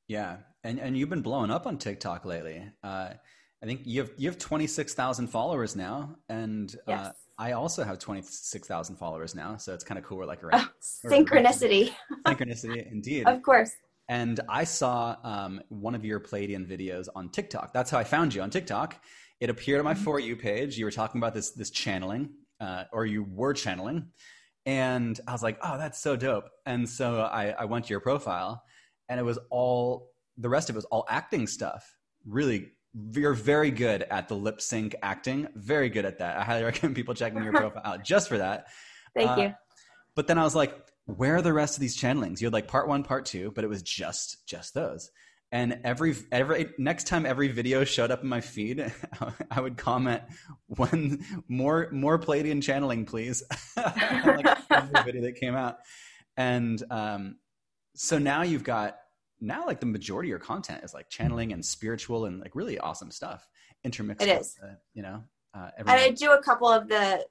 Yeah. And and you've been blowing up on TikTok lately. Uh, I think you have, you have twenty-six thousand followers now. And yes. uh, I also have twenty-six thousand followers now. So it's kind of cool. We're like around. Oh, synchronicity. Around. Synchronicity, indeed. Of course. And I saw um, one of your Pleiadian videos on TikTok. That's how I found you, on TikTok. It appeared on my For You page. You were talking about this, this channeling, uh, or you were channeling. And I was like, oh, that's so dope. And so I, I went to your profile, and it was all, the rest of it was all acting stuff. Really, you're very good at the lip sync acting. Very good at that. I highly recommend people checking your profile out just for that. Thank uh, you. But then I was like, where are the rest of these channelings? You had like part one, part two, but it was just, just those. And every, every, next time every video showed up in my feed, I would comment, one more, more Pleiadian channeling, please. Like every video that came out. And, um, so now you've got, now like the majority of your content is like channeling and spiritual and like really awesome stuff intermixed. It is, with, uh, you know, uh, and I do a couple of the,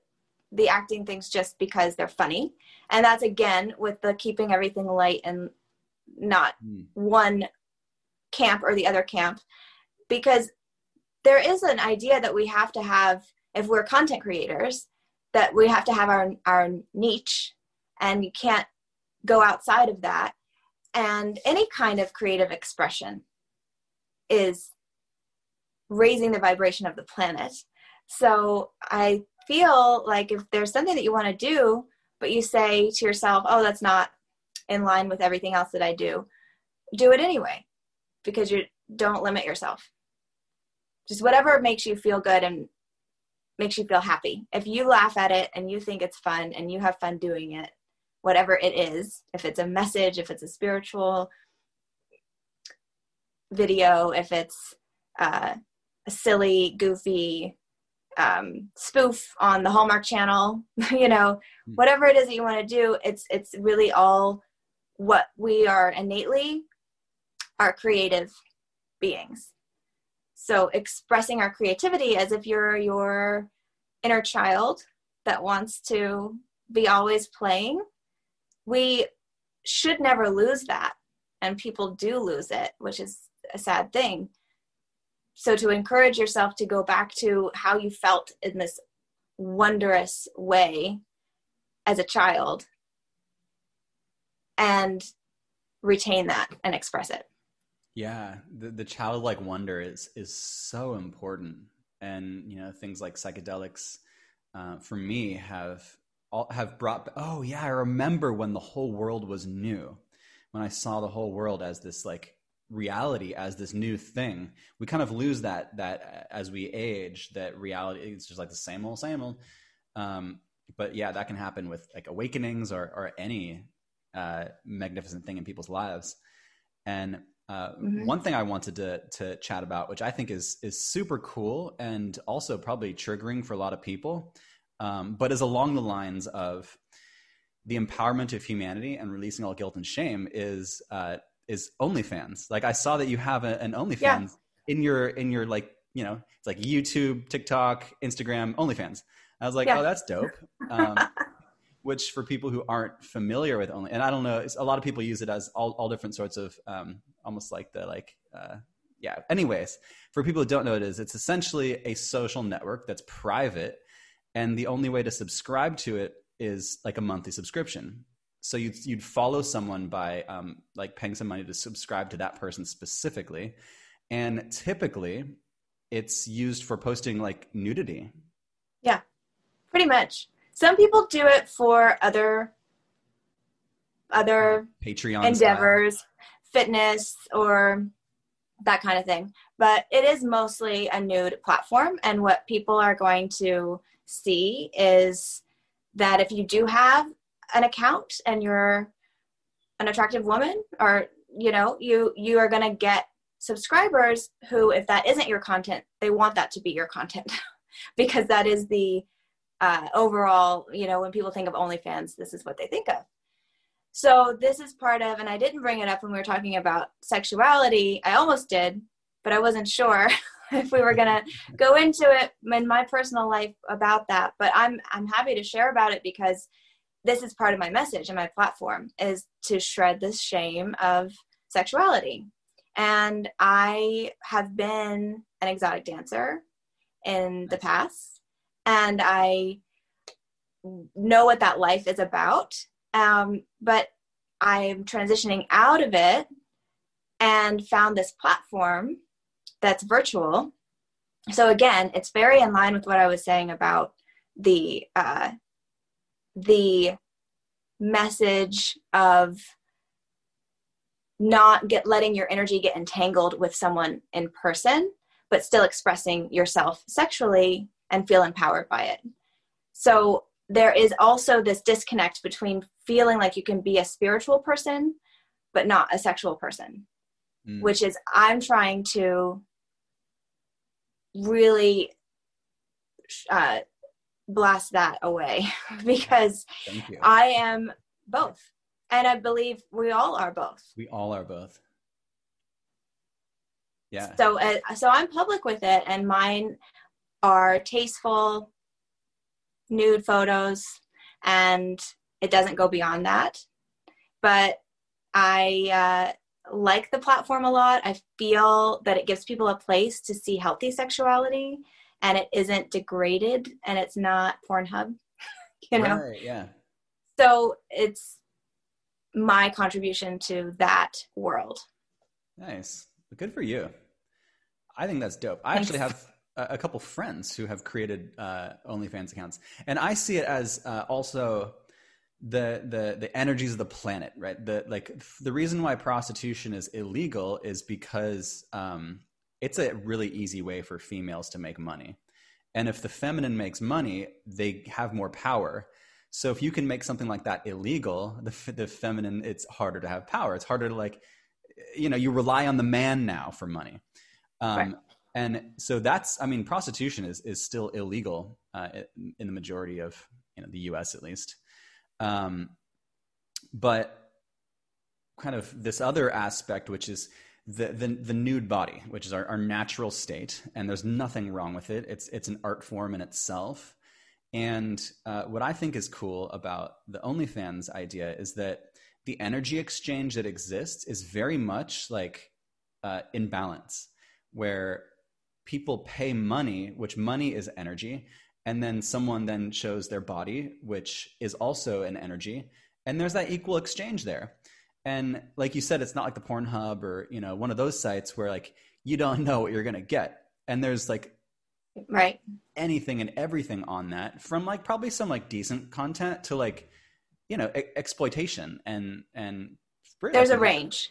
the acting things just because they're funny. And that's, again, with the keeping everything light and not mm. one camp or the other camp, because there is an idea that we have to have, if we're content creators, that we have to have our, our niche, and you can't go outside of that. And any kind of creative expression is raising the vibration of the planet. So I feel like if there's something that you want to do, but you say to yourself, oh, that's not in line with everything else that I do, do it anyway, because you don't limit yourself. Just whatever makes you feel good and makes you feel happy. If you laugh at it and you think it's fun and you have fun doing it, whatever it is, if it's a message, if it's a spiritual video, if it's uh, a silly, goofy um, spoof on the Hallmark Channel, you know, whatever it is that you want to do, it's it's really all what we are innately, our creative beings. So expressing our creativity as if you're your inner child that wants to be always playing, we should never lose that. And people do lose it, which is a sad thing. So to encourage yourself to go back to how you felt in this wondrous way as a child and retain that and express it. Yeah, the, the childlike wonder is is so important. And, you know, things like psychedelics uh, for me have all, have brought, oh yeah, I remember when the whole world was new, when I saw the whole world as this like reality, as this new thing. We kind of lose that, that as we age, that reality, it's just like the same old, same old. Um, but yeah, that can happen with like awakenings or, or any uh, magnificent thing in people's lives. And Uh, mm-hmm. One thing I wanted to to chat about, which I think is is super cool and also probably triggering for a lot of people, um, but is along the lines of the empowerment of humanity and releasing all guilt and shame, is uh, is OnlyFans. Like I saw that you have a, an OnlyFans yeah. in your in your like, you know, it's like YouTube, TikTok, Instagram, OnlyFans. I was like, yeah. oh, that's dope. Um, which for people who aren't familiar with Only, and I don't know, it's, a lot of people use it as all, all different sorts of. Um, almost like the, like, uh, yeah. Anyways, for people who don't know what it is, it's essentially a social network that's private. And the only way to subscribe to it is like a monthly subscription. So you'd, you'd follow someone by um, like paying some money to subscribe to that person specifically. And typically it's used for posting like nudity. Yeah, pretty much. Some people do it for other, other Patreon endeavors. Style. Fitness or that kind of thing. But it is mostly a nude platform. And what people are going to see is that if you do have an account and you're an attractive woman, or, you know, you, you are going to get subscribers who, if that isn't your content, they want that to be your content because that is the uh, overall, you know, when people think of OnlyFans, this is what they think of. So this is part of, and I didn't bring it up when we were talking about sexuality. I almost did, but I wasn't sure if we were going to go into it in my personal life about that. But I'm I'm happy to share about it because this is part of my message and my platform is to shred this shame of sexuality. And I have been an exotic dancer in the past, and I know what that life is about. Um, but I'm transitioning out of it and found this platform that's virtual. So again, it's very in line with what I was saying about the, uh, the message of not get letting your energy get entangled with someone in person, but still expressing yourself sexually and feel empowered by it. So there is also this disconnect between feeling like you can be a spiritual person, but not a sexual person, mm. which is I'm trying to really uh, blast that away because I am both. And I believe we all are both. We all are both. Yeah. So, uh, so I'm public with it, and mine are tasteful, nude photos, and it doesn't go beyond that. But I uh, like the platform a lot. I feel that it gives people a place to see healthy sexuality, and it isn't degraded, and it's not Pornhub, you know? Right, yeah. So it's my contribution to that world. Nice. Good for you. I think that's dope. I Thanks. actually have a couple friends who have created uh, OnlyFans accounts, and I see it as uh, also the the the energies of the planet, right? The like the reason why prostitution is illegal is because um, it's a really easy way for females to make money, and if the feminine makes money, they have more power. So if you can make something like that illegal, the the feminine, it's harder to have power. It's harder to like, you know, you rely on the man now for money. Um, right. And so that's, I mean, prostitution is, is still illegal uh, in the majority of, you know, the U S at least. Um, but kind of this other aspect, which is the, the, the nude body, which is our, our natural state. And there's nothing wrong with it. It's, it's an art form in itself. And uh, what I think is cool about the OnlyFans idea is that the energy exchange that exists is very much like uh, in balance, where people pay money, which money is energy, and then someone then shows their body, which is also an energy, and there's that equal exchange there. And like you said, it's not like the Pornhub or, you know, one of those sites where like you don't know what you're gonna get, and there's like right anything and everything on that, from like probably some like decent content to like, you know, e- exploitation and and there's a range.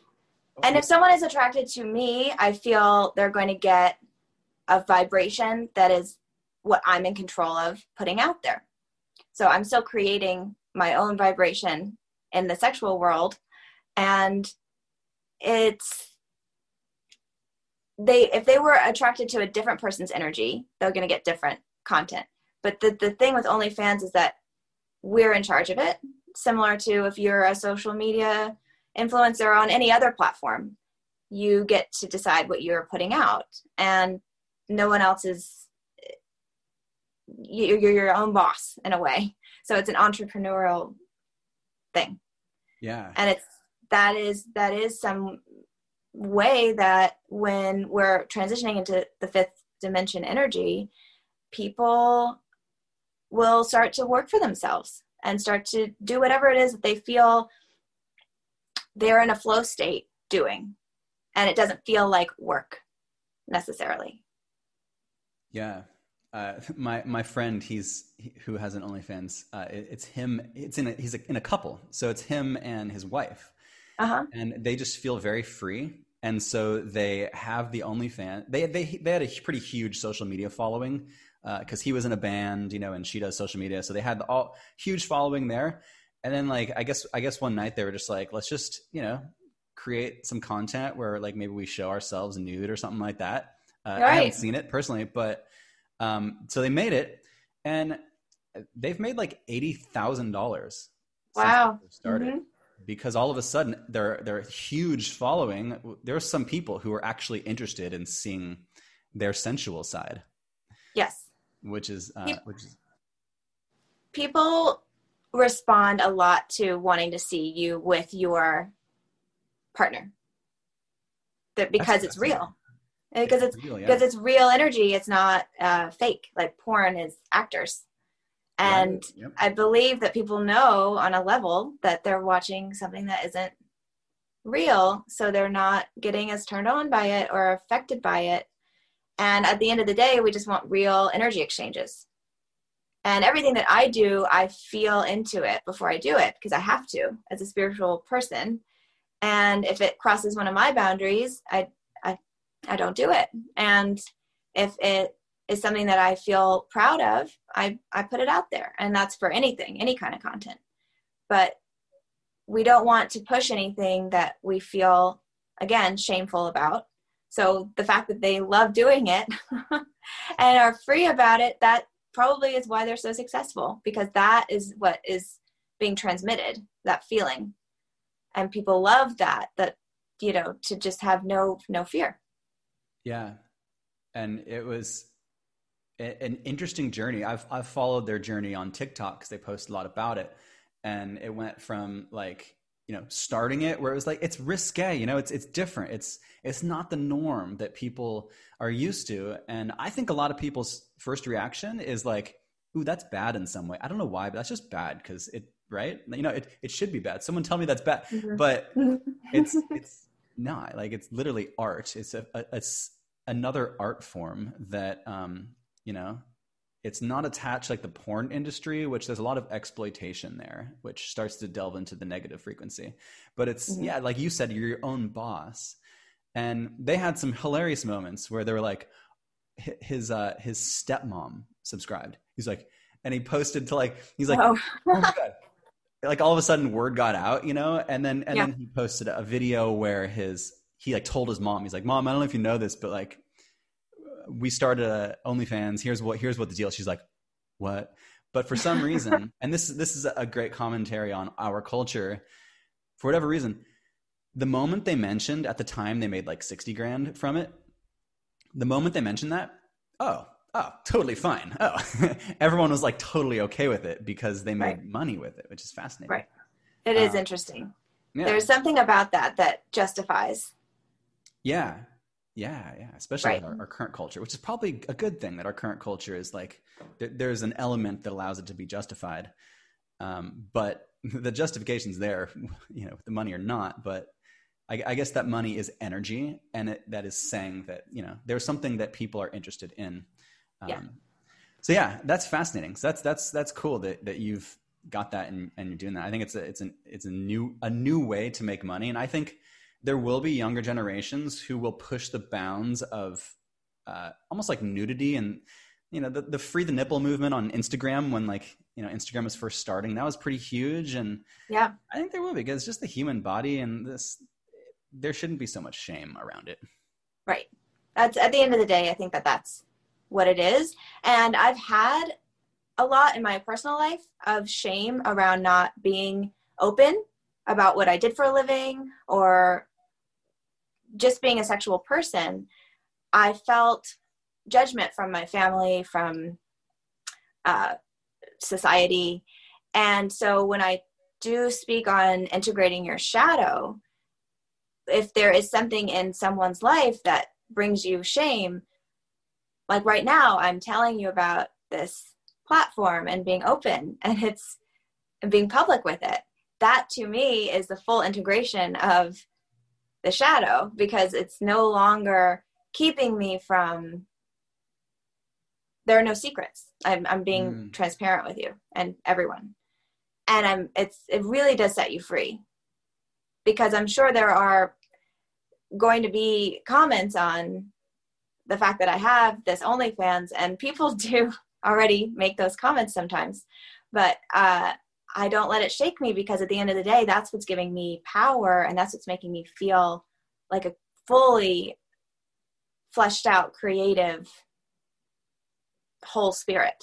And if someone is attracted to me, I feel they're going to get a vibration that is what I'm in control of putting out there. So I'm still creating my own vibration in the sexual world. And it's, they, if they were attracted to a different person's energy, they're going to get different content. But the, the thing with OnlyFans is that we're in charge of it. Similar to if you're a social media influencer on any other platform, you get to decide what you're putting out, and no one else is, you're your own boss in a way. So it's an entrepreneurial thing. Yeah. And it's, that is, that is some way that when we're transitioning into the fifth dimension energy, people will start to work for themselves and start to do whatever it is that they feel they're in a flow state doing, and it doesn't feel like work necessarily. Yeah. Uh, my, my friend, he's, he, who has an OnlyFans, uh, it, it's him, it's in a, he's a, in a couple. So it's him and his wife, uh-huh. and they just feel very free. And so they have the OnlyFans. They, they, they had a pretty huge social media following, uh, cause he was in a band, you know, and she does social media. So they had the all huge following there. And then like, I guess, I guess one night they were just like, let's just, you know, create some content where like, maybe we show ourselves nude or something like that. Uh, right. I haven't seen it personally, but, um, so they made it, and they've made like eighty thousand dollars. Wow. Started mm-hmm. because all of a sudden they're, they're a huge following. There are some people who are actually interested in seeing their sensual side. Yes. Which is, uh, people, which is people respond a lot to wanting to see you with your partner, that because that's, it's that's real, it. because it's, it's real, yeah. because it's real energy. It's not uh fake. Like porn is actors. And right. yep. I believe that people know on a level that they're watching something that isn't real. So they're not getting as turned on by it or affected by it. And at the end of the day, we just want real energy exchanges. And everything that I do, I feel into it before I do it, because I have to as a spiritual person. And if it crosses one of my boundaries, I I, I don't do it. And if it is something that I feel proud of, I, I put it out there. And that's for anything, any kind of content. But we don't want to push anything that we feel, again, shameful about. So the fact that they love doing it and are free about it, that probably is why they're so successful, because that is what is being transmitted, that feeling. And people love that, that, you know, to just have no, no fear. Yeah. And it was a, an interesting journey. I've, I've followed their journey on TikTok because they post a lot about it. And it went from like, you know, starting it where it was like, it's risque, you know, it's, it's different. It's, it's not the norm that people are used to. And I think a lot of people's first reaction is like, ooh, that's bad in some way. I don't know why, but that's just bad. Cause it, right. You know, it, it should be bad. Someone tell me that's bad, mm-hmm. but it's, it's not like, it's literally art. It's a, a, a another art form that, um, you know, it's not attached like the porn industry, which there's a lot of exploitation there, which starts to delve into the negative frequency. But it's, mm-hmm. yeah, like you said, you're your own boss. And they had some hilarious moments where they were like, his uh, his stepmom subscribed. He's like, and he posted to like, he's like, oh, oh my God. Like all of a sudden word got out, you know? And then, and yeah. then he posted a video where his, he like told his mom, he's like, Mom, I don't know if you know this, but like, we started a OnlyFans. Here's what, here's what the deal. She's like, what? But for some reason, and this, this is a great commentary on our culture. For whatever reason, the moment they mentioned at the time they made like sixty grand from it, the moment they mentioned that, oh, oh, totally fine. Oh, everyone was like totally okay with it because they made right. money with it, which is fascinating. Right. It is um, interesting. Yeah. There's something about that that justifies. Yeah. Yeah, yeah, especially right. our, our current culture, which is probably a good thing that our current culture is like, th- there's an element that allows it to be justified. Um, but the justification's there, you know, the money or not. But I, I guess that money is energy, and it, that is saying that, you know, there's something that people are interested in. Um, yeah. So yeah, that's fascinating. So that's that's that's cool that that you've got that and, and you're doing that. I think it's a it's an it's a new a new way to make money, and I think there will be younger generations who will push the bounds of uh, almost like nudity and, you know, the, the free the nipple movement on Instagram when like, you know, Instagram was first starting, that was pretty huge. And yeah, I think there will be, because it's just the human body and this, there shouldn't be so much shame around it. Right. That's at the end of the day, I think that that's what it is. And I've had a lot in my personal life of shame around not being open about what I did for a living or just being a sexual person. I felt judgment from my family, from uh, society. And so when I do speak on integrating your shadow, if there is something in someone's life that brings you shame, like right now, I'm telling you about this platform and being open and it's and being public with it. That to me is the full integration of the shadow, because it's no longer keeping me from, there are no secrets. I'm I'm being mm. transparent with you and everyone. And I'm it's it really does set you free, because I'm sure there are going to be comments on the fact that I have this OnlyFans, and people do already make those comments sometimes, but uh, I don't let it shake me, because at the end of the day, that's what's giving me power, and that's what's making me feel like a fully fleshed out, creative, whole spirit.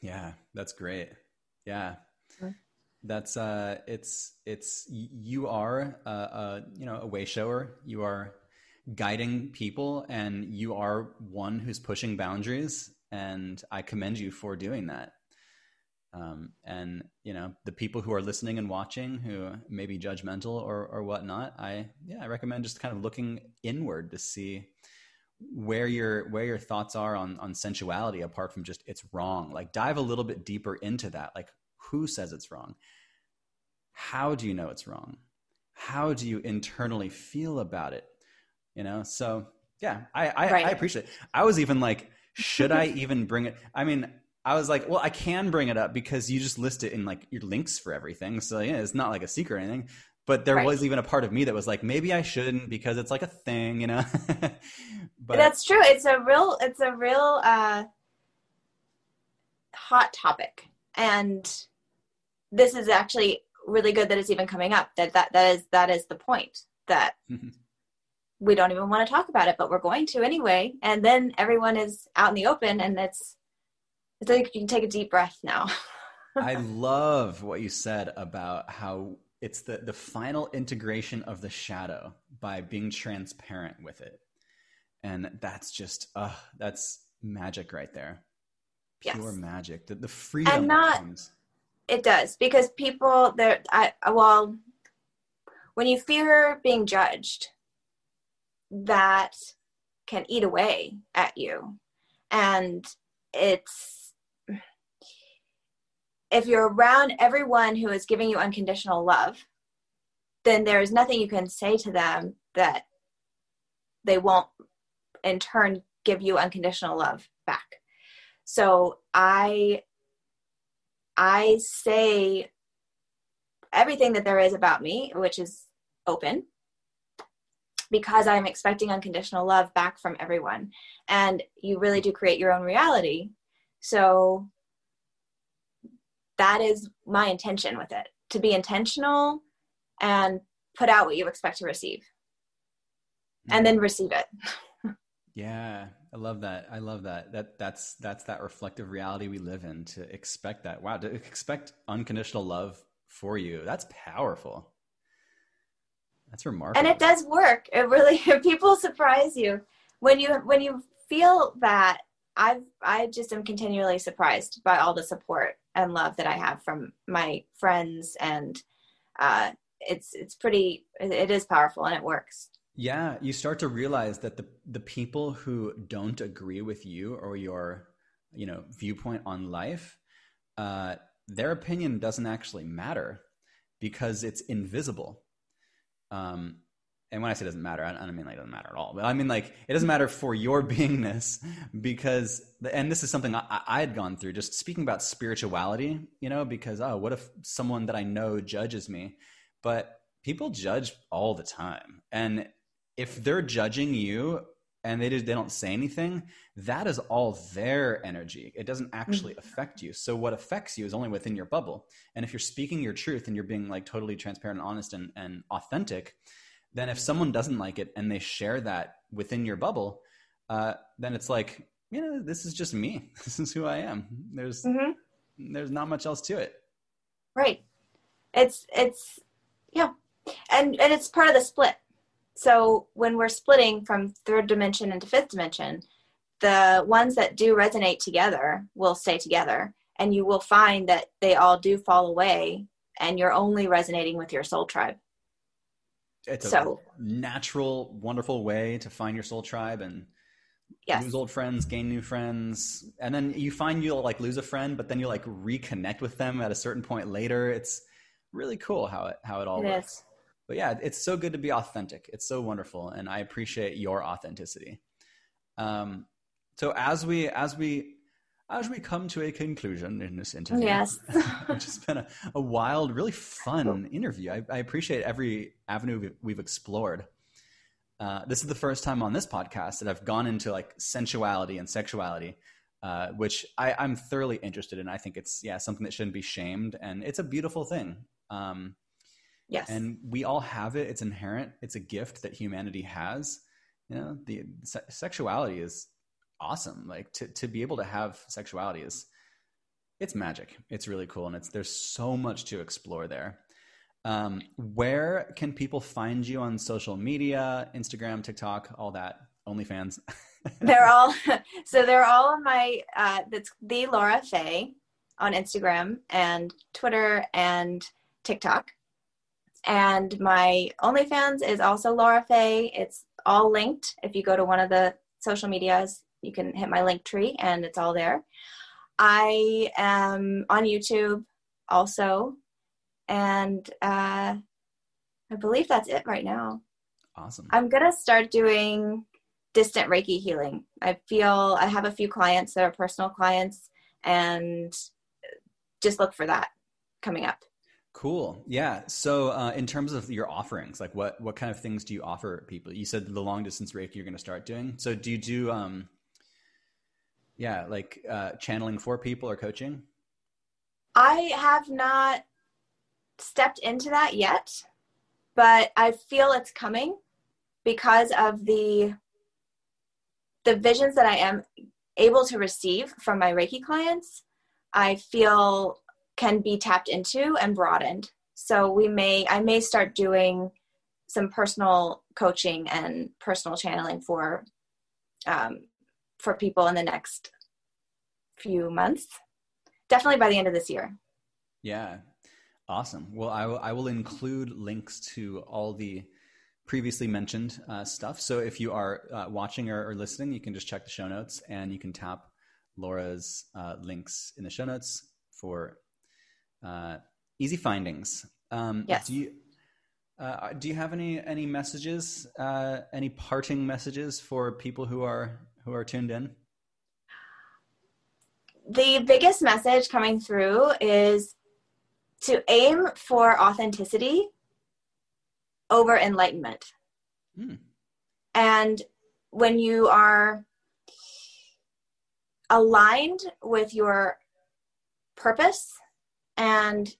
Yeah, that's great. Yeah. Mm-hmm. That's, uh, it's, it's, you are, uh, uh, you know, a way shower. You are guiding people, and you are one who's pushing boundaries. And I commend you for doing that. Um, and you know, the people who are listening and watching who may be judgmental or, or whatnot, I, yeah, I recommend just kind of looking inward to see where your, where your thoughts are on, on sensuality, apart from just, it's wrong. Like dive a little bit deeper into that. Like who says it's wrong? How do you know it's wrong? How do you internally feel about it? You know? So yeah, I, I, right. I appreciate it. I was even like, should I even bring it? I mean, I was like, well, I can bring it up because you just list it in like your links for everything. So yeah, it's not like a secret or anything, but there right. was even a part of me that was like, maybe I shouldn't because it's like a thing, you know, but that's true. It's a real, it's a real, uh, hot topic. And this is actually really good that it's even coming up, that, that, that is, that is the point that we don't even want to talk about it, but we're going to anyway. And then everyone is out in the open, and it's, so you can take a deep breath now. I love what you said about how it's the, the final integration of the shadow by being transparent with it. And that's just, uh, that's magic right there. Pure yes. magic. The, the freedom. And not, comes. It does, because people there, I, well, when you fear being judged, that can eat away at you. And it's, if you're around everyone who is giving you unconditional love, then there is nothing you can say to them that they won't in turn give you unconditional love back. So I, I say everything that there is about me, which is open, because I'm expecting unconditional love back from everyone. And you really do create your own reality. So that is my intention with it, to be intentional and put out what you expect to receive and then receive it. Yeah. I love that. I love that. That that's, that's that reflective reality we live in, to expect that. Wow. To expect unconditional love for you. That's powerful. That's remarkable. And it does work. It really, people surprise you when you, when you feel that. I've, I just am continually surprised by all the support and love that I have from my friends, and uh, it's, it's pretty, it is powerful, and it works. Yeah. You start to realize that the, the people who don't agree with you or your, you know, viewpoint on life, uh, their opinion doesn't actually matter, because it's invisible. Um, And when I say doesn't matter, I don't mean like it doesn't matter at all. But I mean like it doesn't matter for your beingness, because – and this is something I, I had gone through, just speaking about spirituality, you know, because, oh, what if someone that I know judges me? But people judge all the time. And if they're judging you and they just, they don't say anything, that is all their energy. It doesn't actually mm-hmm. affect you. So what affects you is only within your bubble. And if you're speaking your truth and you're being like totally transparent and honest and, and authentic – then if someone doesn't like it and they share that within your bubble, uh, then it's like, you know, this is just me. This is who I am. There's, mm-hmm. there's not much else to it. Right. It's, it's, yeah. And, and it's part of the split. So when we're splitting from third dimension into fifth dimension, the ones that do resonate together will stay together, and you will find that they all do fall away, and you're only resonating with your soul tribe. It's a so, natural, wonderful way to find your soul tribe and yes. lose old friends, gain new friends. And then you find you'll like lose a friend, but then you like reconnect with them at a certain point later. It's really cool how it, how it all it works. Is. But yeah, it's so good to be authentic. It's so wonderful. And I appreciate your authenticity. Um, so as we, as we, as we come to a conclusion in this interview, yes. It's just been a, a wild, really fun interview. I, I appreciate every avenue we've, we've explored. Uh, this is the first time on this podcast that I've gone into like sensuality and sexuality, uh, which I, I'm thoroughly interested in. I think it's yeah something that shouldn't be shamed, and it's a beautiful thing. Um, yes, and we all have it. It's inherent. It's a gift that humanity has. You know, the se- sexuality is. Awesome. Like to, to be able to have sexuality is, it's magic. It's really cool. And it's, there's so much to explore there. Um, where can people find you on social media, Instagram, TikTok, all that, OnlyFans? They're all, so they're all on my, uh, that's the Laura Faye on Instagram and Twitter and TikTok. And my OnlyFans is also Laura Faye. It's all linked. If you go to one of the social medias, you can hit my link tree and it's all there. I am on YouTube also. And uh, I believe that's it right now. Awesome. I'm going to start doing distant Reiki healing. I feel I have a few clients that are personal clients, and just look for that coming up. Cool. Yeah. So uh, in terms of your offerings, like what, what kind of things do you offer people? You said the long distance Reiki you're going to start doing. So do you do... Um... Yeah, like uh, channeling for people or coaching? I have not stepped into that yet, but I feel it's coming because of the the visions that I am able to receive from my Reiki clients, I feel can be tapped into and broadened. So we may, I may start doing some personal coaching and personal channeling for um for people in the next few months, definitely by the end of this year. Yeah. Awesome. Well, I, w- I will include links to all the previously mentioned uh, stuff. So if you are uh, watching or, or listening, you can just check the show notes and you can tap Laura's uh, links in the show notes for uh, easy findings. Um, yes. Do you, Uh, do you have any any messages, uh, any parting messages for people who are who are tuned in? The biggest message coming through is to aim for authenticity over enlightenment. Mm. And when you are aligned with your purpose and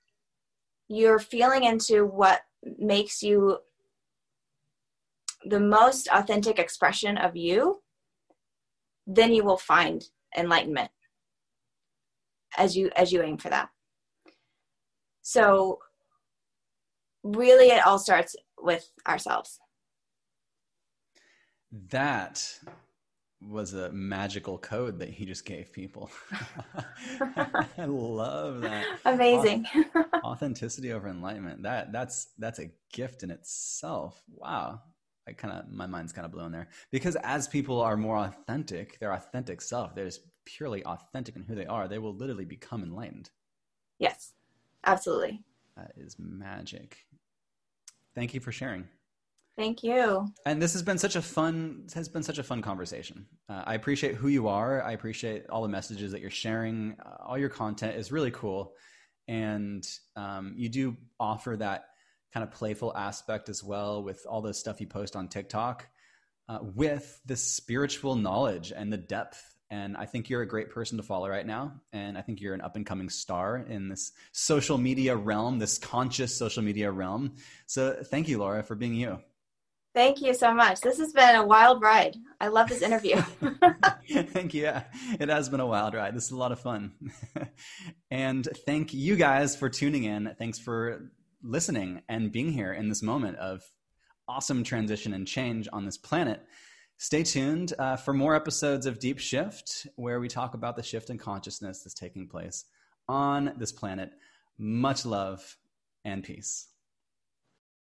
you're feeling into what makes you the most authentic expression of you, then you will find enlightenment as you as you aim for that. So really it all starts with ourselves. That was a magical code that he just gave people. I love that. Amazing. Authenticity over enlightenment. That that's that's a gift in itself. Wow. I kind of my mind's kind of blown there, because as people are more authentic, their authentic self, they're just purely authentic in who they are, they will literally become enlightened. Yes. Absolutely. That is magic. Thank you for sharing. Thank you. And this has been such a fun, has been such a fun conversation. Uh, I appreciate who you are. I appreciate all the messages that you're sharing. Uh, all your content is really cool. And um, you do offer that kind of playful aspect as well with all the stuff you post on TikTok uh, with the spiritual knowledge and the depth. And I think you're a great person to follow right now. And I think you're an up and coming star in this social media realm, this conscious social media realm. So thank you, Laura, for being you. Thank you so much. This has been a wild ride. I love this interview. Thank you. Yeah, it has been a wild ride. This is a lot of fun. And thank you guys for tuning in. Thanks for listening and being here in this moment of awesome transition and change on this planet. Stay tuned uh, for more episodes of Deep Shift, where we talk about the shift in consciousness that's taking place on this planet. Much love and peace.